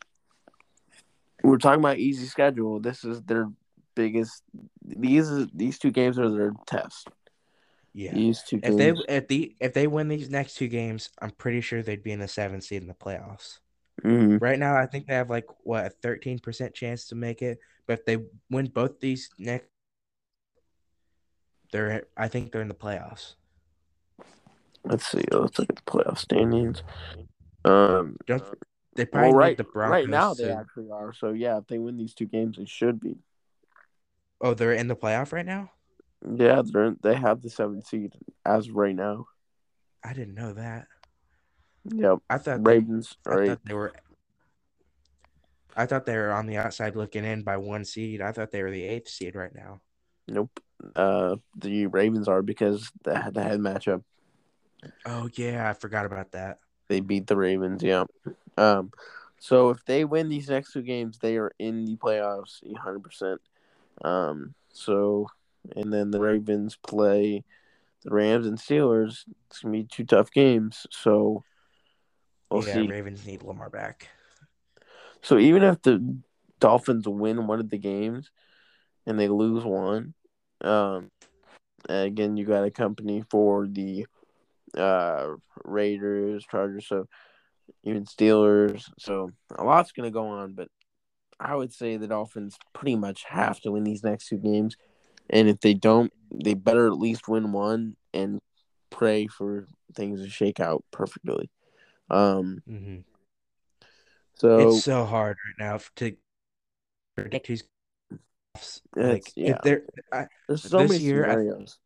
we're talking about easy schedule. This is their biggest. These these two games are their test. Yeah. These two if games. they if the if they win these next two games, I'm pretty sure they'd be in the seventh seed in the playoffs. Mm-hmm. Right now, I think they have like what a thirteen percent chance to make it. But if they win both these next, they're I think they're in the playoffs. Let's see. Let's look at the playoff standings. Um, Don't, they probably well, right, like the Broncos. Right now, they so. actually are. So yeah, if they win these two games, they should be. Oh, they're in the playoff right now? Yeah, they're in, they have the seventh seed as of right now. I didn't know that. Yep. I thought Ravens. They, right. I thought they were. I thought they were on the outside looking in by one seed. I thought they were the eighth seed right now. Nope. Uh, the Ravens are because they had the head matchup. Oh yeah, I forgot about that. They beat the Ravens. Yeah. Um, so if they win these next two games, they are in the playoffs, one hundred percent. Um. So, and then the Ravens play the Rams and Steelers. It's gonna be two tough games. So. We'll yeah, see. Ravens need Lamar back. So even if the Dolphins win one of the games and they lose one, um, again you got a company for the uh, Raiders, Chargers, so even Steelers. So a lot's gonna go on, but I would say the Dolphins pretty much have to win these next two games, and if they don't, they better at least win one and pray for things to shake out perfectly. Um, mm-hmm. So it's so hard right now to predict who's like yeah. if they're I, there's so this many year, scenarios.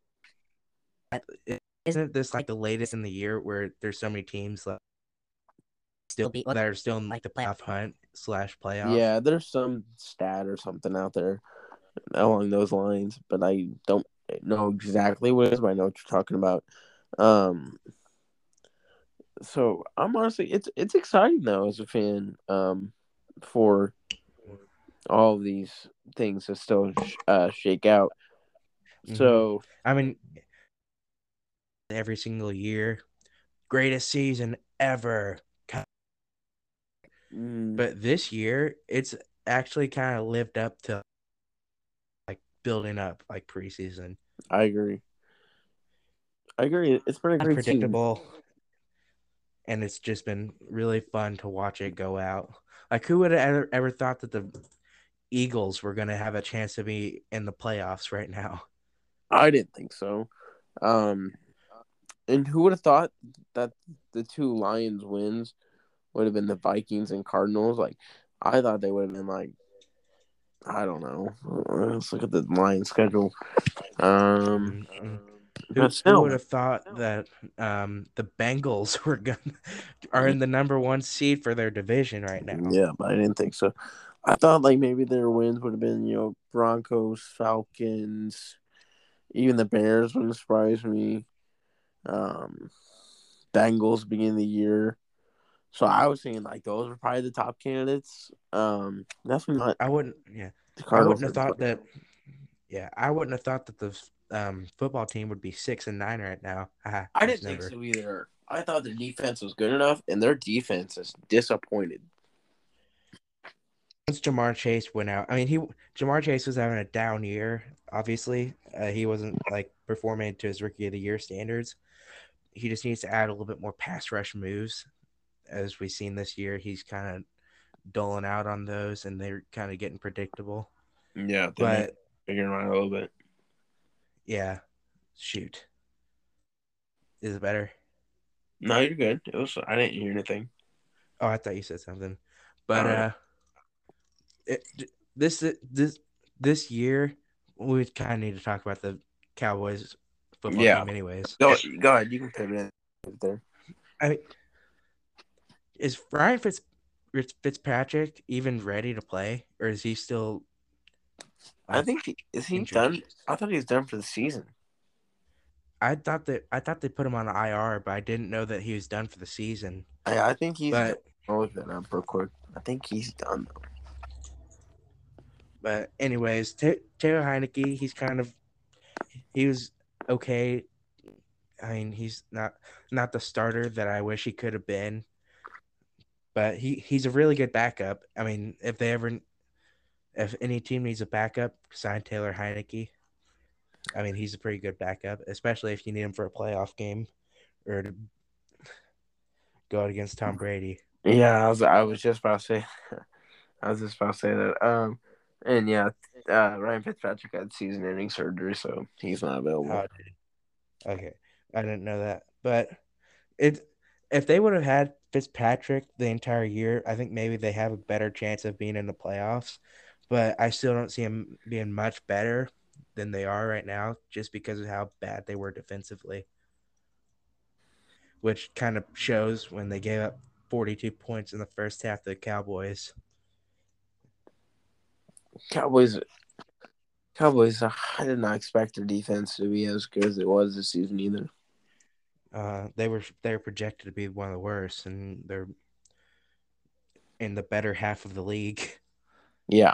I, I, isn't this like the latest in the year where there's so many teams like still that are still in like the playoff hunt slash playoff? Yeah, there's some stat or something out there along those lines, but I don't know exactly what it is. But I know what you're talking about. Um. So I'm honestly, it's it's exciting though as a fan, um, for all these things to still sh- uh, shake out. Mm-hmm. So I mean, every single year, greatest season ever. Mm. But this year, it's actually kind of lived up to like building up like preseason. I agree. I agree. It's been a great predictable. Season. And it's just been really fun to watch it go out. Like, who would have ever, ever thought that the Eagles were going to have a chance to be in the playoffs right now? I didn't think so. Um, and who would have thought that the two Lions wins would have been the Vikings and Cardinals? Like, I thought they would have been like, I don't know. Let's look at the Lions schedule. Um Who, who would have thought that um, the Bengals were gonna are in the number one seed for their division right now? Yeah, but I didn't think so. I thought like maybe their wins would have been, you know, Broncos, Falcons, even the Bears wouldn't surprise me. Um, Bengals beginning of the year, so I was thinking like those were probably the top candidates. Um, that's not. I wouldn't. Yeah, I wouldn't have thought that. Yeah, I wouldn't have thought that the. Um, football team would be six and nine right now. I, I didn't never. think so either. I thought their defense was good enough, and their defense is disappointed. Once Jamar Chase went out, I mean, he Jamar Chase was having a down year. Obviously, uh, he wasn't like performing to his rookie of the year standards. He just needs to add a little bit more pass rush moves, as we've seen this year. He's kind of doling out on those, and they're kind of getting predictable. Yeah, but figuring out a little bit. Yeah, shoot. Is it better? No, you're good. It was. I didn't hear anything. Oh, I thought you said something. But uh, uh it, this this this year we kind of need to talk about the Cowboys football yeah. team, anyways. Go, go ahead. You can pivot it there. I mean, is Ryan Fitz Fitzpatrick even ready to play, or is he still? I think he, is he injured. done? I thought he was done for the season. I thought that I thought they put him on the I R, but I didn't know that he was done for the season. I, I think he's. But, I'll look that up real quick. I think he's done. But anyways, Taylor Heineke, he's kind of he was okay. I mean, he's not not the starter that I wish he could have been, but he, he's a really good backup. I mean, if they ever if any team needs a backup, sign Taylor Heineke. I mean, he's a pretty good backup, especially if you need him for a playoff game or to go out against Tom Brady. Yeah, I was I was just about to say I was just about to say that. Um, and yeah, uh, Ryan Fitzpatrick had season-ending surgery, so he's not available. Oh, okay, I didn't know that. But it if they would have had Fitzpatrick the entire year, I think maybe they have a better chance of being in the playoffs. But I still don't see them being much better than they are right now, just because of how bad they were defensively, which kind of shows when they gave up forty-two points in the first half to the Cowboys. Cowboys, Cowboys. I did not expect their defense to be as good as it was this season either. Uh, they were they were projected to be one of the worst, and they're in the better half of the league. Yeah,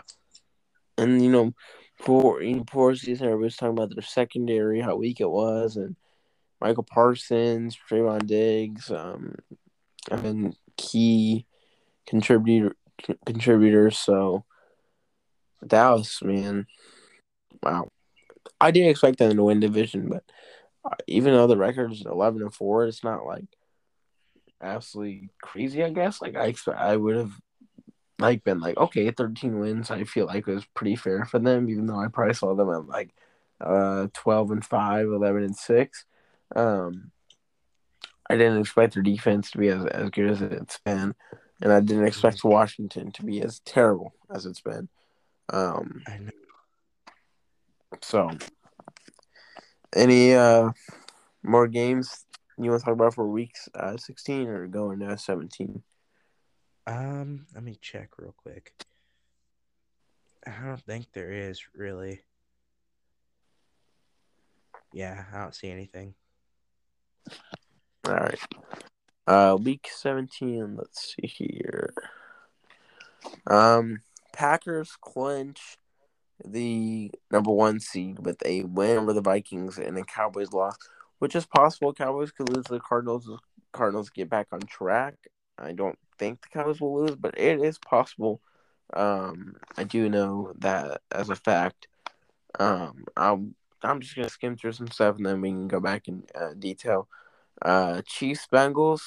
and you know, poor you know, poor season. Everybody's talking about their secondary, how weak it was, and Michael Parsons, Trayvon Diggs, um, I mean, key contributor contributors. So Dallas, man, wow. I didn't expect them to win division, but even though the record is eleven and four, it's not like absolutely crazy. I guess like I expect I would have like been like okay, thirteen wins. I feel like it was pretty fair for them, even though I probably saw them at like uh twelve and five, eleven and six. Um, I didn't expect their defense to be as as good as it's been, and I didn't expect Washington to be as terrible as it's been. Um, I know. So, any uh, more games you want to talk about for weeks uh, sixteen or going to seventeen? Um, let me check real quick. I don't think there is really. Yeah, I don't see anything. All right. Uh, week seventeen. Let's see here. Um. Packers clinch the number one seed with a win over the Vikings and the Cowboys loss, which is possible. Cowboys could lose to the Cardinals. The Cardinals get back on track. I don't think the Cowboys will lose, but it is possible. Um, I do know that as a fact. Um, I'm, I'm just going to skim through some stuff, and then we can go back in uh, detail. Uh, Chiefs-Bengals,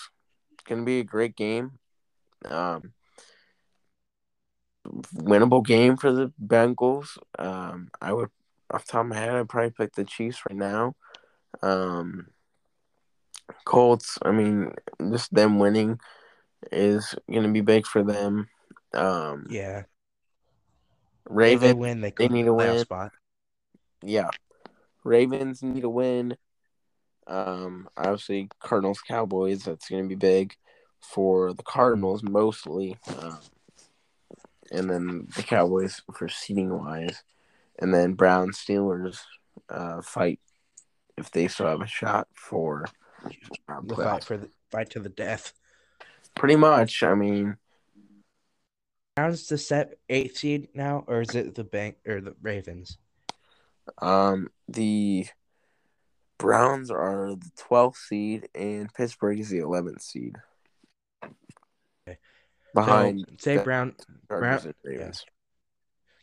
going to be a great game. Um Winnable game for the Bengals. Um, I would, off the top of my head, I'd probably pick the Chiefs right now. Um, Colts, I mean, just them winning is going to be big for them. Um, yeah. Ravens, they win, they, they need a win. Spot. Yeah. Ravens need a win. Um, obviously, Cardinals, Cowboys, that's going to be big for the Cardinals mostly. Um, And then the Cowboys for seeding-wise. And then Brown Steelers uh, fight if they still have a shot for uh, the fight for the fight to the death. Pretty much. I mean, Browns the set eighth seed now, or is it the bank or the Ravens? Um, the Browns are the twelfth seed, and Pittsburgh is the eleventh seed. Behind so, say Brown, Brown yeah.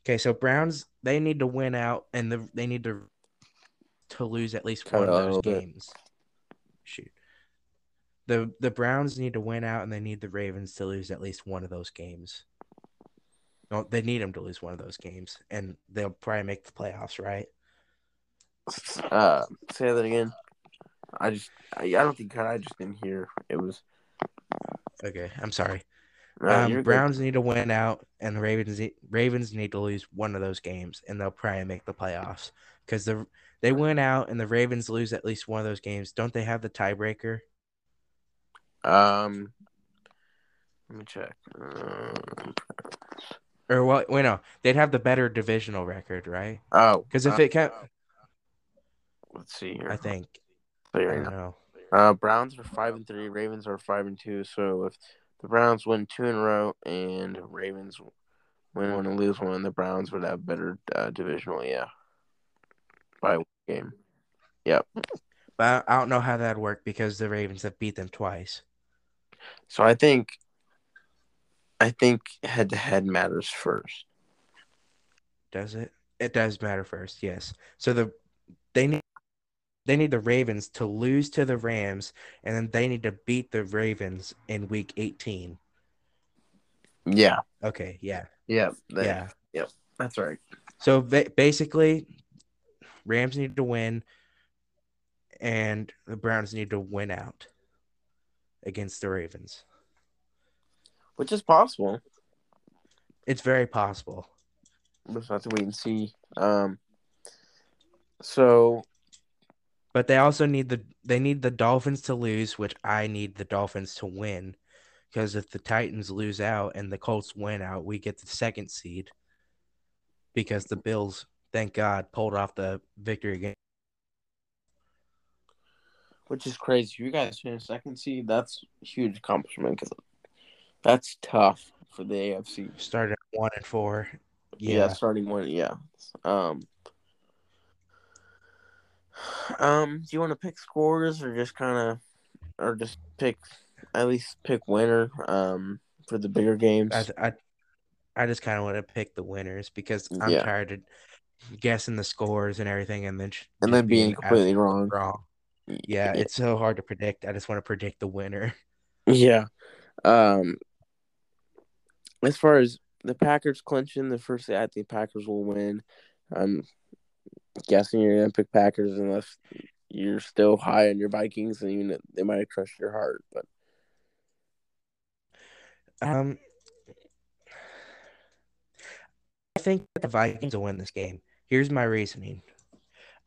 Okay, so Browns they need to win out, and the, they need to to lose at least Cut one of those games. Bit. Shoot, the the Browns need to win out, and they need the Ravens to lose at least one of those games. No, they need them to lose one of those games, and they'll probably make the playoffs, right? Uh, say that again. I just I, I don't think I just didn't hear it was. Okay, I'm sorry. Um, no, Browns good. Need to win out, and the Ravens Ravens need to lose one of those games, and they'll probably make the playoffs because the they win out and the Ravens lose at least one of those games. Don't they have the tiebreaker? Um, let me check. Um, or well, wait, no, they'd have the better divisional record, right? Oh, because if uh, it can, let's see here. I think. I don't know. Uh, Browns are five and three. Ravens are five and two. So if the Browns win two in a row, and Ravens win one and lose one, the Browns would have better uh, divisional, yeah, by one game. Yep. But I don't know how that'd work because the Ravens have beat them twice. So I think, I think head to head matters first. does it? It does matter first, yes. So the they need they need the Ravens to lose to the Rams, and then they need to beat the Ravens in Week eighteen. Yeah. Okay. Yeah. Yeah. They, yeah. Yep. That's right. So ba- basically, Rams need to win, and the Browns need to win out against the Ravens, which is possible. It's very possible. We'll have to wait and see. Um, so, but they also need the they need the Dolphins to lose, which I need the Dolphins to win, because if the Titans lose out and the Colts win out, we get the second seed. Because the Bills, thank God, pulled off the victory again, which is crazy. You guys finished second seed. That's a huge accomplishment because that's tough for the A F C. Started one and four. Yeah, yeah starting one. Yeah. Um. Um. Do you want to pick scores or just kind of, or just pick at least pick winner? Um. For the bigger games. I I, I just kind of want to pick the winners because I'm yeah. tired of guessing the scores and everything, and then and then being, being completely wrong. wrong. Yeah, it's so hard to predict. I just want to predict the winner. Yeah. Um. As far as the Packers clinching, the first day I think Packers will win. I'm guessing you're going to pick Packers unless you're still high on your Vikings and you know, they might have crushed your heart. But um, I think that the Vikings will win this game. Here's my reasoning.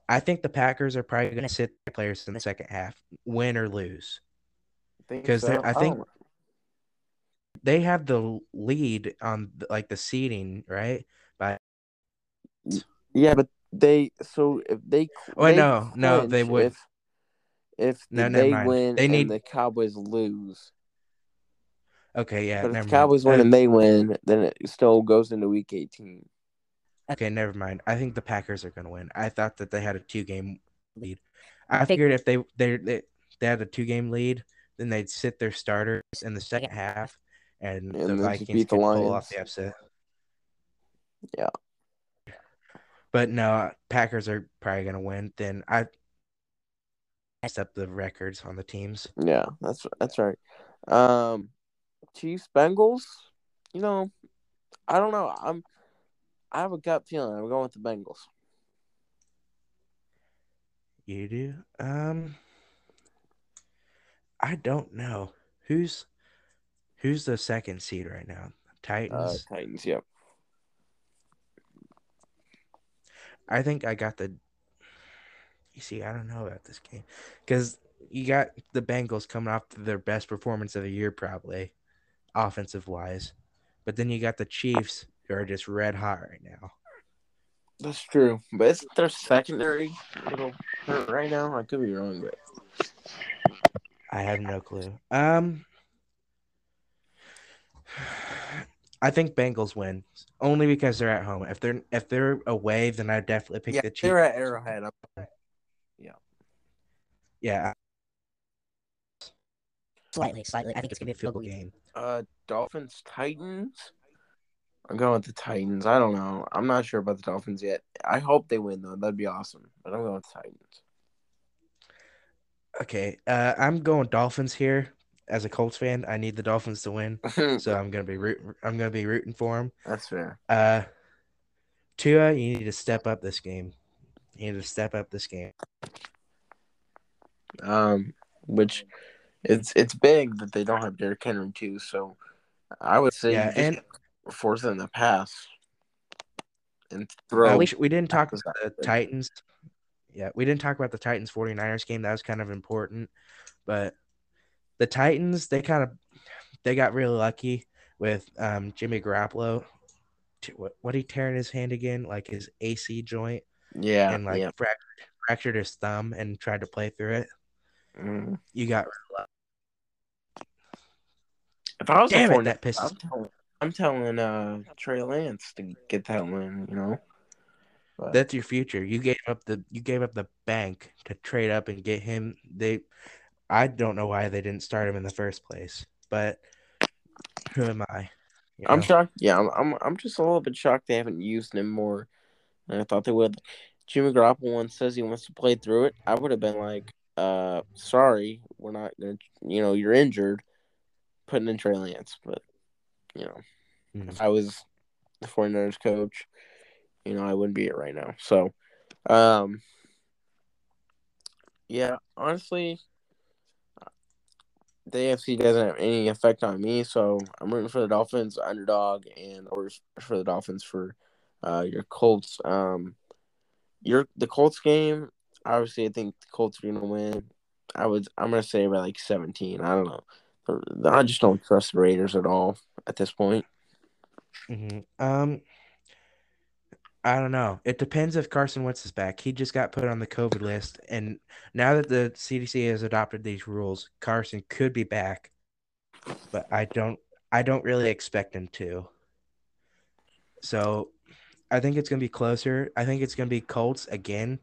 I think the Packers are probably going to sit their players in the second half, win or lose. Because I think, so. I think oh. they have the lead on like the seeding, right? By yeah, but they so if they oh they no no they would if, if no, they win they need... and the Cowboys lose. Okay, yeah. But if the Cowboys mind. win and they win, then it still goes into Week eighteen. Okay, never mind. I think the Packers are going to win. I thought that they had a two-game lead. I figured if they they they, they had a two-game lead, then they'd sit their starters in the second half, and, and the Vikings could pull off the upset. Yeah. But no, Packers are probably going to win. Then I messed up the records on the teams. Yeah, that's that's right. Um, Chiefs, Bengals, you know, I don't know. I'm – I have a gut feeling. I'm going with the Bengals. You do? Um, I don't know. Who's who's the second seed right now? Titans? Uh, Titans, yep. I think I got the – you see, I don't know about this game. Because you got the Bengals coming off their best performance of the year probably, offensive-wise. But then you got the Chiefs – they're just red hot right now. That's true. But isn't their secondary a little hurt right now? I could be wrong, but I have no clue. Um, I think Bengals win only because they're at home. If they're if they're away, then I definitely pick yeah, the Chiefs. They're at Arrowhead. I'm... Yeah. Yeah. Slightly, slightly. I think it's gonna be a field goal game. Uh, Dolphins, Titans. I'm going with the Titans. I don't know. I'm not sure about the Dolphins yet. I hope they win, though. That'd be awesome. But I'm going with the Titans. Okay. Uh, I'm going Dolphins here. As a Colts fan, I need the Dolphins to win. So I'm going to be rooting, I'm going to be rooting for them. That's fair. Uh, Tua, you need to step up this game. You need to step up this game. Um, which it's it's big that they don't have Derrick Henry, too. So I would say yeah, – and- force them to pass and throw. Uh, we, we didn't talk about the Titans. Yeah, we didn't talk about the Titans 49ers game. That was kind of important. But the Titans, they kind of they got really lucky with um, Jimmy Garoppolo. What, what he tearing his hand again? Like his A C joint. Yeah. And like yeah. Fractured, fractured his thumb and tried to play through it. Mm. You got really lucky. If I was Damn it, that pisses me. I'm telling uh, Trey Lance to get that win, you know. But that's your future. You gave up the you gave up the bank to trade up and get him. They, I don't know why they didn't start him in the first place. But who am I? You know? I'm shocked. Yeah, I'm, I'm. I'm just a little bit shocked they haven't used him more and I thought they would. Jimmy Garoppolo one says he wants to play through it. I would have been like, uh, sorry, we're not going to, you know, you're injured, putting in Trey Lance. But, you know, mm-hmm. if I was the 49ers coach, you know, I wouldn't be it right now. So, um, yeah, honestly, the A F C doesn't have any effect on me, so I'm rooting for the Dolphins, underdog, and or for the Dolphins for uh, your Colts. Um, your the Colts game, obviously, I think the Colts are gonna win. I would, I'm gonna say by like seventeen. I don't know. I just don't trust the Raiders at all at this point. Mm-hmm. Um, I don't know. It depends if Carson Wentz is back. He just got put on the COVID list, and now that the C D C has adopted these rules, Carson could be back, but I don't I don't really expect him to. So I think it's going to be closer. I think it's going to be Colts again,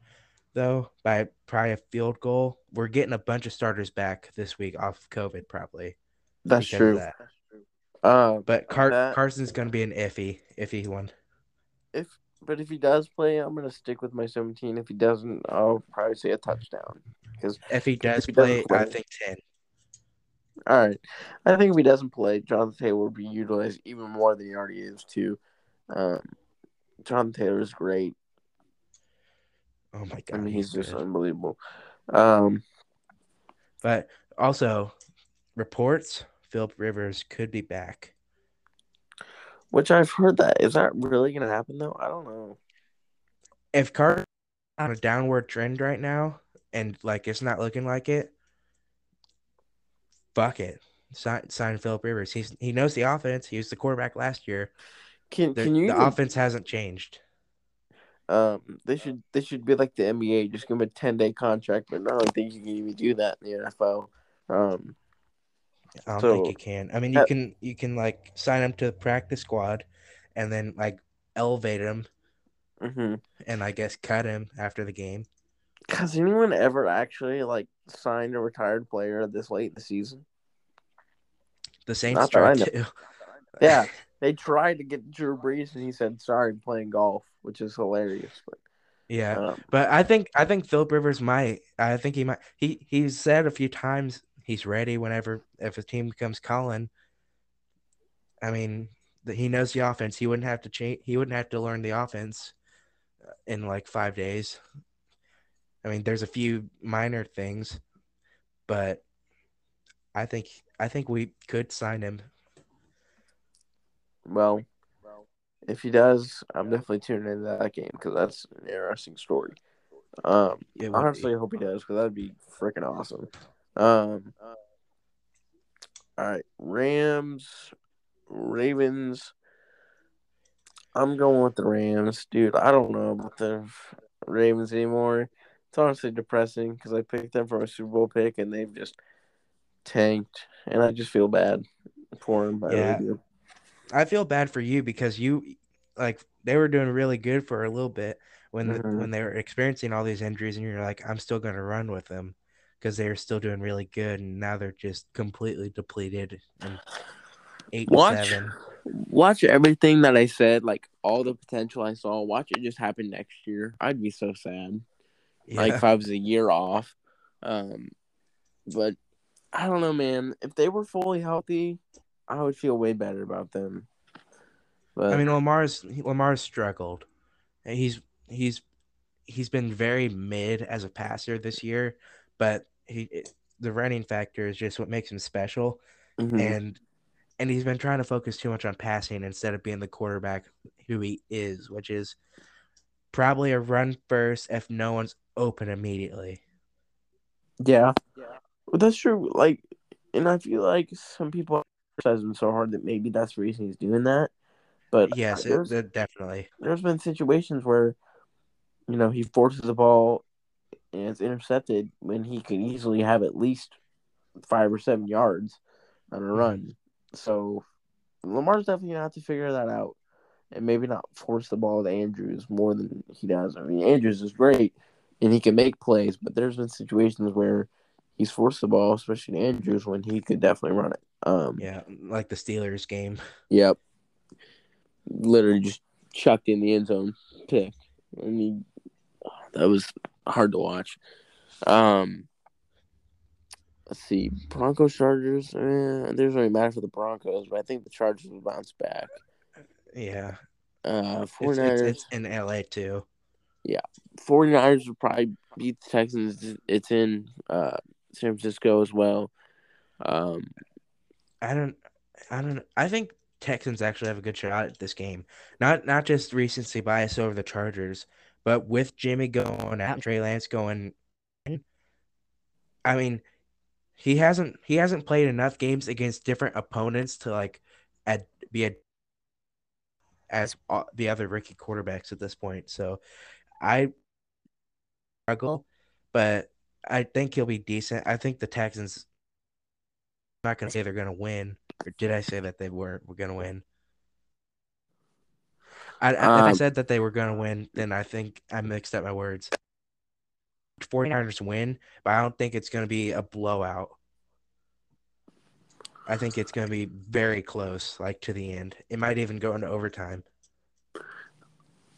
though, by probably a field goal. We're getting a bunch of starters back this week off of COVID, probably. That's true. That. That's true. Uh, but Car- that... Carson's going to be an iffy, iffy one. If But if he does play, I'm going to stick with my seventeen. If he doesn't, I'll probably say a touchdown. Because if he does if he play, play, I think ten. All right. I think if he doesn't play, Jonathan Taylor will be utilized even more than he already is, too. Um, Jonathan Taylor is great. Oh, my God. I mean, he's, he's just good. Unbelievable. Um, but also, reports, Philip Rivers could be back. Which I've heard that. Is that really going to happen, though? I don't know. If Carter's on a downward trend right now and, like, it's not looking like it, fuck it. Sign, sign Philip Rivers. He's, he knows the offense. He was the quarterback last year. Can, the, can you the even, offense hasn't changed. Um, They should they should be like the N B A. Just give him a ten-day contract, but I don't think you can even do that in the N F L. Um I don't so, think you can. I mean, you that, can you can like sign him to the practice squad, and then like elevate him, mm-hmm. and I guess cut him after the game. Has anyone ever actually like signed a retired player this late in the season? The Saints tried to. Yeah, they tried to get Drew Brees, and he said, "Sorry, I'm playing golf," which is hilarious. But yeah, um, but I think I think Philip Rivers might. I think he might. He he said a few times. He's ready whenever – if his team becomes Colin. I mean, the, he knows the offense. He wouldn't have to change. He wouldn't have to learn the offense in, like, five days. I mean, there's a few minor things, but I think I think we could sign him. Well, if he does, I'm definitely tuning into that game because that's an interesting story. Um, honestly, be. I hope he does because that would be freaking awesome. Um. All right, Rams, Ravens. I'm going with the Rams, dude. I don't know about the Ravens anymore. It's honestly depressing because I picked them for a Super Bowl pick and they've just tanked, and I just feel bad for them. I yeah, really do. I feel bad for you because you like they were doing really good for a little bit when the, mm-hmm. when they were experiencing all these injuries, and you're like, I'm still going to run with them. Because they were still doing really good, and now they're just completely depleted. And eight watch, and seven. Watch everything that I said, like all the potential I saw. Watch it just happen next year. I'd be so sad, yeah. like if I was a year off. Um, but I don't know, man. If they were fully healthy, I would feel way better about them. But I mean, Lamar's Lamar's struggled. He's he's he's been very mid as a passer this year. But he, the running factor is just what makes him special, mm-hmm. and and he's been trying to focus too much on passing instead of being the quarterback who he is, which is probably a run first if no one's open immediately. Yeah, yeah, well, that's true. Like, and I feel like some people criticize him so hard that maybe that's the reason he's doing that. But yes, it, it, definitely. There's been situations where, you know, he forces the ball. And it's intercepted when he could easily have at least five or seven yards on a run. So Lamar's definitely going to have to figure that out and maybe not force the ball to Andrews more than he does. I mean, Andrews is great, and he can make plays, but there's been situations where he's forced the ball, especially to Andrews, when he could definitely run it. Um, yeah, like the Steelers game. Yep. Literally just chucked in the end zone pick. I mean, that was hard to watch. Um, let's see, Broncos Chargers. Eh, there's really matter for the Broncos, but I think the Chargers will bounce back. Yeah. Uh, 49ers. It's, it's, it's in L A too. Yeah, 49ers will probably beat the Texans. It's in uh, San Francisco as well. Um, I don't. I don't. I think Texans actually have a good shot at this game. Not not just recency bias over the Chargers, but with Jimmy going out, Trey Lance going in, I mean, he hasn't he hasn't played enough games against different opponents to like at be a, as all, the other rookie quarterbacks at this point. So I struggle, but I think he'll be decent. I think the Texans. I'm not gonna say they're gonna win. Or did I say that they were were going to win? I, I, um, if I said that they were going to win, then I think I mixed up my words. 49ers win, but I don't think it's going to be a blowout. I think it's going to be very close, like, to the end. It might even go into overtime.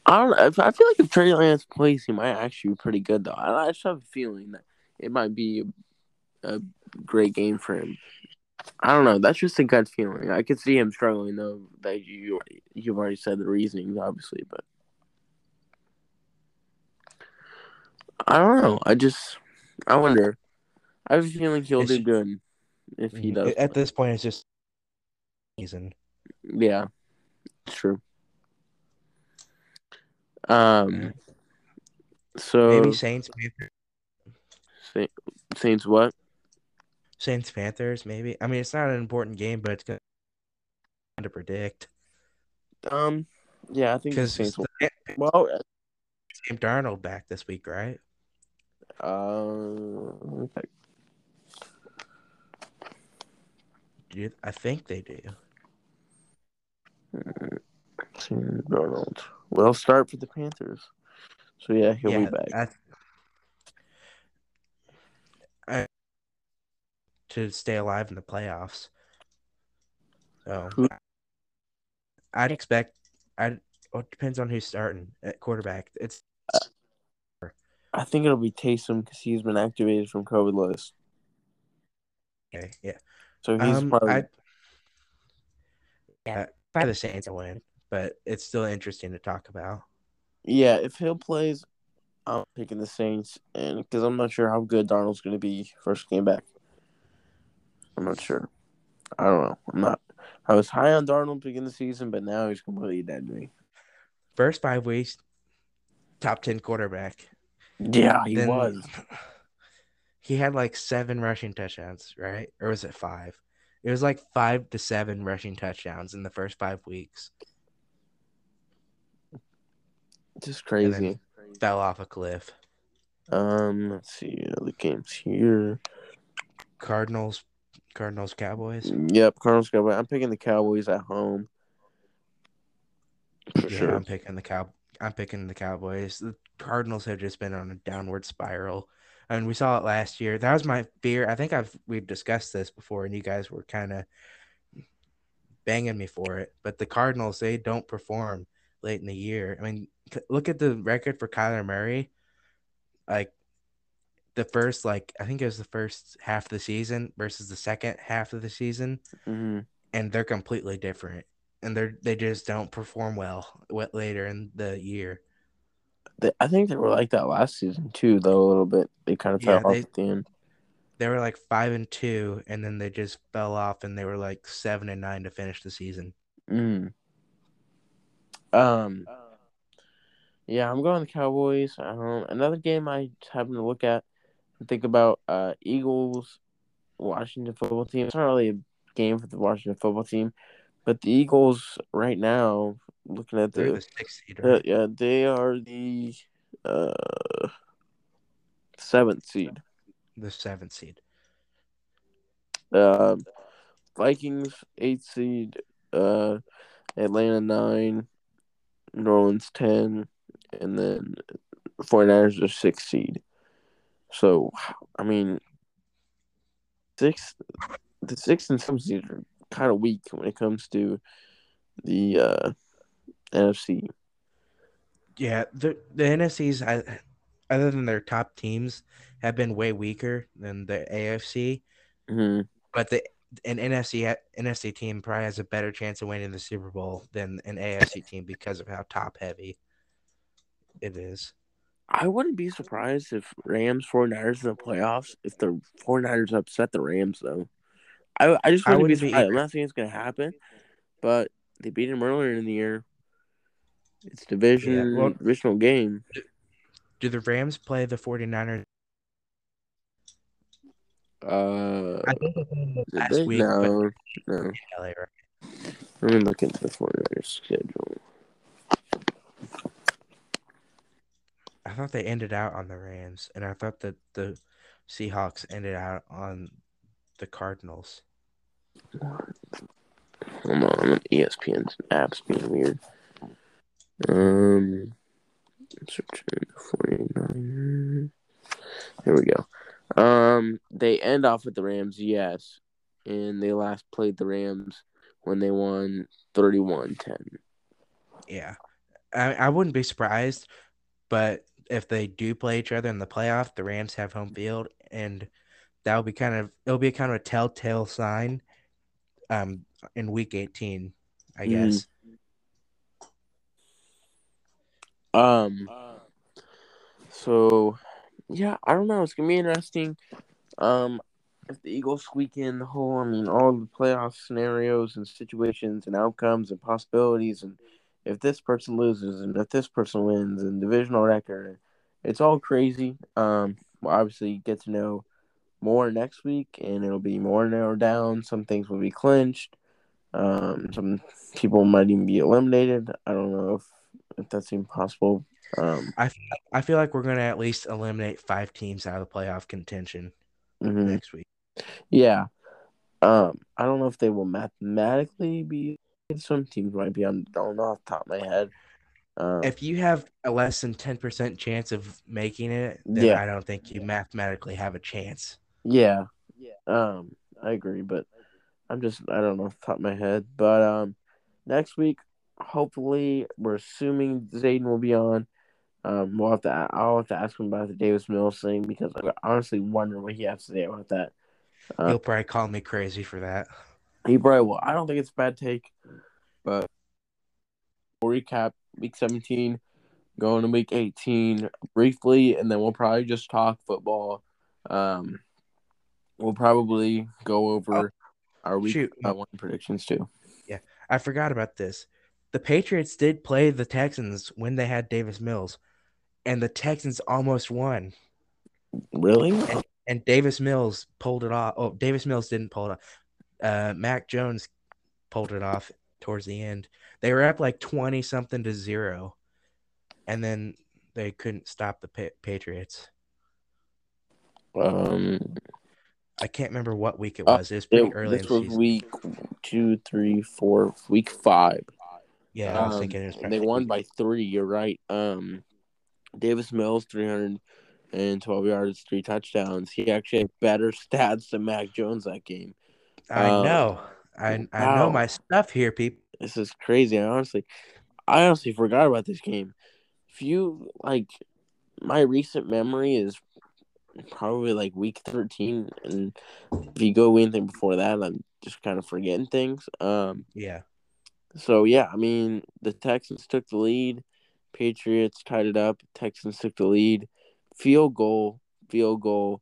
I don't know. I feel like if Trey Lance plays, he might actually be pretty good, though. I just have a feeling that it might be a, a great game for him. I don't know. That's just a gut feeling. I could see him struggling, though. That you you've already said the reasonings, obviously, but I don't know. I just I wonder. I have a feeling he'll it's, do good if he does. At this point, it's just season. Yeah, it's true. Um. So maybe Saints. Maybe. Saints what? Saints Panthers, maybe. I mean, it's not an important game, but it's going to predict. Um, yeah, I think the Saints. Will... The... Well, Sam Darnold back this week, right? Uh, I think. You... I think they do. Sam Darnold. Well, start for the Panthers. So yeah, he'll yeah, be back. I... I... to stay alive in the playoffs. So, I'd expect I well, it depends on who's starting at quarterback. It's uh, I think it'll be Taysom because he's been activated from COVID list. Okay, yeah. So he's um, probably I, yeah, by the Saints win, but it's still interesting to talk about. Yeah, if Hill plays, I'm picking the Saints and because I'm not sure how good Darnold's going to be first game back. I'm not sure. I don't know. I'm not. I was high on Darnold beginning the season, but now he's completely dead to me. First five weeks, top ten quarterback. Yeah, he then, was. He had like seven rushing touchdowns, right? Or was it five? It was like five to seven rushing touchdowns in the first five weeks. Just crazy. Fell off a cliff. Um, let's see other games here. Cardinals. Cardinals, Cowboys. Yep, Cardinals, Cowboys. I'm picking the Cowboys at home. For yeah, sure. I'm picking the Cow. I'm picking the Cowboys. The Cardinals have just been on a downward spiral, I mean, we saw it last year. That was my fear. I think I've we've discussed this before, and you guys were kind of banging me for it. But the Cardinals, they don't perform late in the year. I mean, look at the record for Kyler Murray. Like. The first, like, I think it was the first half of the season versus the second half of the season, mm-hmm. and they're completely different, and they they just don't perform well later in the year. I think they were like that last season too, though a little bit. They kind of fell yeah, off they, at the end. They were like five and two, and then they just fell off, and they were like seven and nine to finish the season. Mm. Um, yeah, I'm going the Cowboys. Um, another game I happened to look at. Think about uh, Eagles, Washington football team. It's not really a game for the Washington football team, but the Eagles right now, looking at the, the sixth seed, right? uh, yeah, they are the uh, seventh seed. The seventh seed. Uh, Vikings eighth seed. Uh, Atlanta nine. New Orleans ten, and then 49ers are sixth seed. So, I mean, six, the six and seven seeds are kind of weak when it comes to the uh, N F C. Yeah, the the N F C's, other than their top teams, have been way weaker than the A F C. Mm-hmm. But the an N F C N F C team probably has a better chance of winning the Super Bowl than an A F C team because of how top heavy it is. I wouldn't be surprised if Rams, 49ers in the playoffs, if the 49ers upset the Rams, though. I, I just wouldn't, I wouldn't be surprised. I'm not saying it's going to happen, but they beat them earlier in the year. It's division, yeah, well, divisional game. Do the Rams play the 49ers? Uh, I think they last they? week. No, no. L A, right? Let me look into the 49ers schedule. I thought they ended out on the Rams, and I thought that the Seahawks ended out on the Cardinals. Come on, E S P N's apps being weird. Um, forty-nine. There we go. Um, they end off with the Rams, yes, and they last played the Rams when they won thirty-one ten. Yeah, I I wouldn't be surprised, but if they do play each other in the playoff, the Rams have home field, and that'll be kind of it'll be kind of a telltale sign, um, in week eighteen, I guess. Mm. Um. So, yeah, I don't know. It's gonna be interesting. Um, if the Eagles squeak in the whole, I mean, all the playoff scenarios and situations and outcomes and possibilities, and if this person loses and if this person wins and divisional record, it's all crazy. Um, we'll obviously get to know more next week, and it'll be more narrowed down. Some things will be clinched. Um, some people might even be eliminated. I don't know if, if that's even possible. Um, I feel, I feel like we're going to at least eliminate five teams out of the playoff contention mm-hmm. next week. Yeah. Um, I don't know if they will mathematically be. Some teams might be on, on off the top of my head. Um, if you have a less than ten percent chance of making it, then yeah. I don't think you mathematically have a chance. Yeah. yeah. Um, I agree, but I'm just, I don't know off the top of my head. But um, next week, hopefully, we're assuming Zayden will be on. Um, we'll have to, I'll have to ask him about the Davis Mills thing because I honestly wonder what he has to say about that. Um, He'll probably call me crazy for that. He probably will. I don't think it's a bad take, but we'll recap week seventeen, going to week eighteen briefly, and then we'll probably just talk football. Um, we'll probably go over oh, our week shoot. one predictions too. Yeah, I forgot about this. The Patriots did play the Texans when they had Davis Mills, and the Texans almost won. Really? And, and Davis Mills pulled it off. Oh, Davis Mills didn't pull it off. Uh, Mac Jones pulled it off towards the end. They were up like twenty-something to zero, and then they couldn't stop the pa- Patriots. Um, I can't remember what week it was. Uh, it was pretty it, early this in the was season. Week two, three, four, week five. Yeah, I was um, thinking it was probably. They won by three, you're right. Um, Davis Mills, three hundred twelve yards, three touchdowns. He actually had better stats than Mac Jones that game. I know. Um, I I wow. know my stuff here, people. This is crazy. I honestly I honestly forgot about this game. If you like my recent memory is probably like week thirteen, and if you go anything before that, I'm just kind of forgetting things. Um Yeah. So yeah, I mean the Texans took the lead, Patriots tied it up, Texans took the lead, field goal, field goal,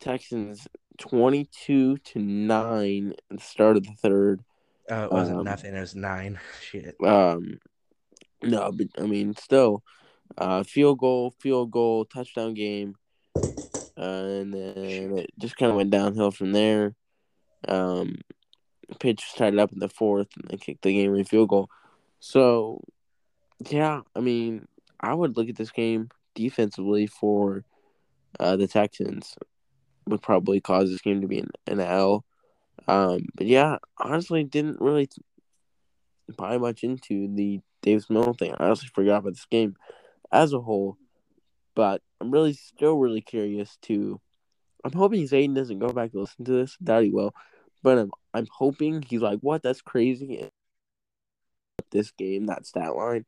Texans twenty-two to nine at the start of the third. Oh, it wasn't um, nothing. It was nine. Shit. Um, no, but I mean, still, uh, field goal, field goal, touchdown game, uh, and then it just kind of went downhill from there. Um, Patriots tied it up in the fourth, and they kicked the game with a field goal. So, yeah, I mean, I would look at this game defensively for uh, the Texans. Would probably cause this game to be an, an L. Um, but, yeah, honestly didn't really buy much into the Davis Mills thing. I honestly forgot about this game as a whole. But I'm really still really curious to – I'm hoping Zayden doesn't go back and listen to this. I doubt he will. But I'm, I'm hoping he's like, what, that's crazy. This game, that stat line,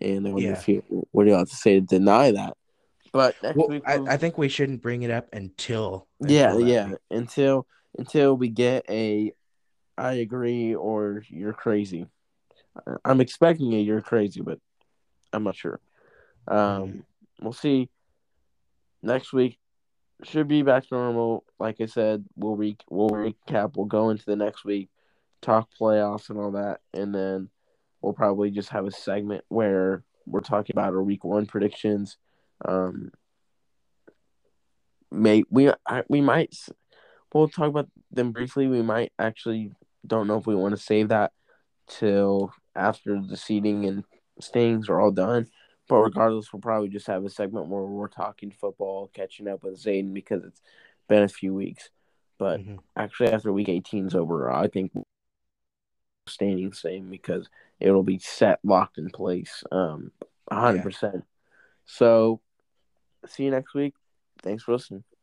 And I wonder yeah. if you, what do you have to say to deny that? But next well, week, I, I think we shouldn't bring it up until. until yeah, yeah, week. until until we get a I agree or you're crazy. I'm expecting a you're crazy, but I'm not sure. Um, mm-hmm. We'll see. Next week should be back to normal. Like I said, we'll re- we'll recap. We'll go into the next week, talk playoffs and all that, and then we'll probably just have a segment where we're talking about our week one predictions. Um, may we I, we might we'll talk about them briefly. We might actually don't know if we want to save that till after the seeding and standings are all done. But regardless, we'll probably just have a segment where we're talking football, catching up with Zayden because it's been a few weeks. But mm-hmm. actually, after week eighteen is over, I think standing same because it'll be set, locked in place, um, one hundred percent. Yeah. So, see you next week. Thanks for listening.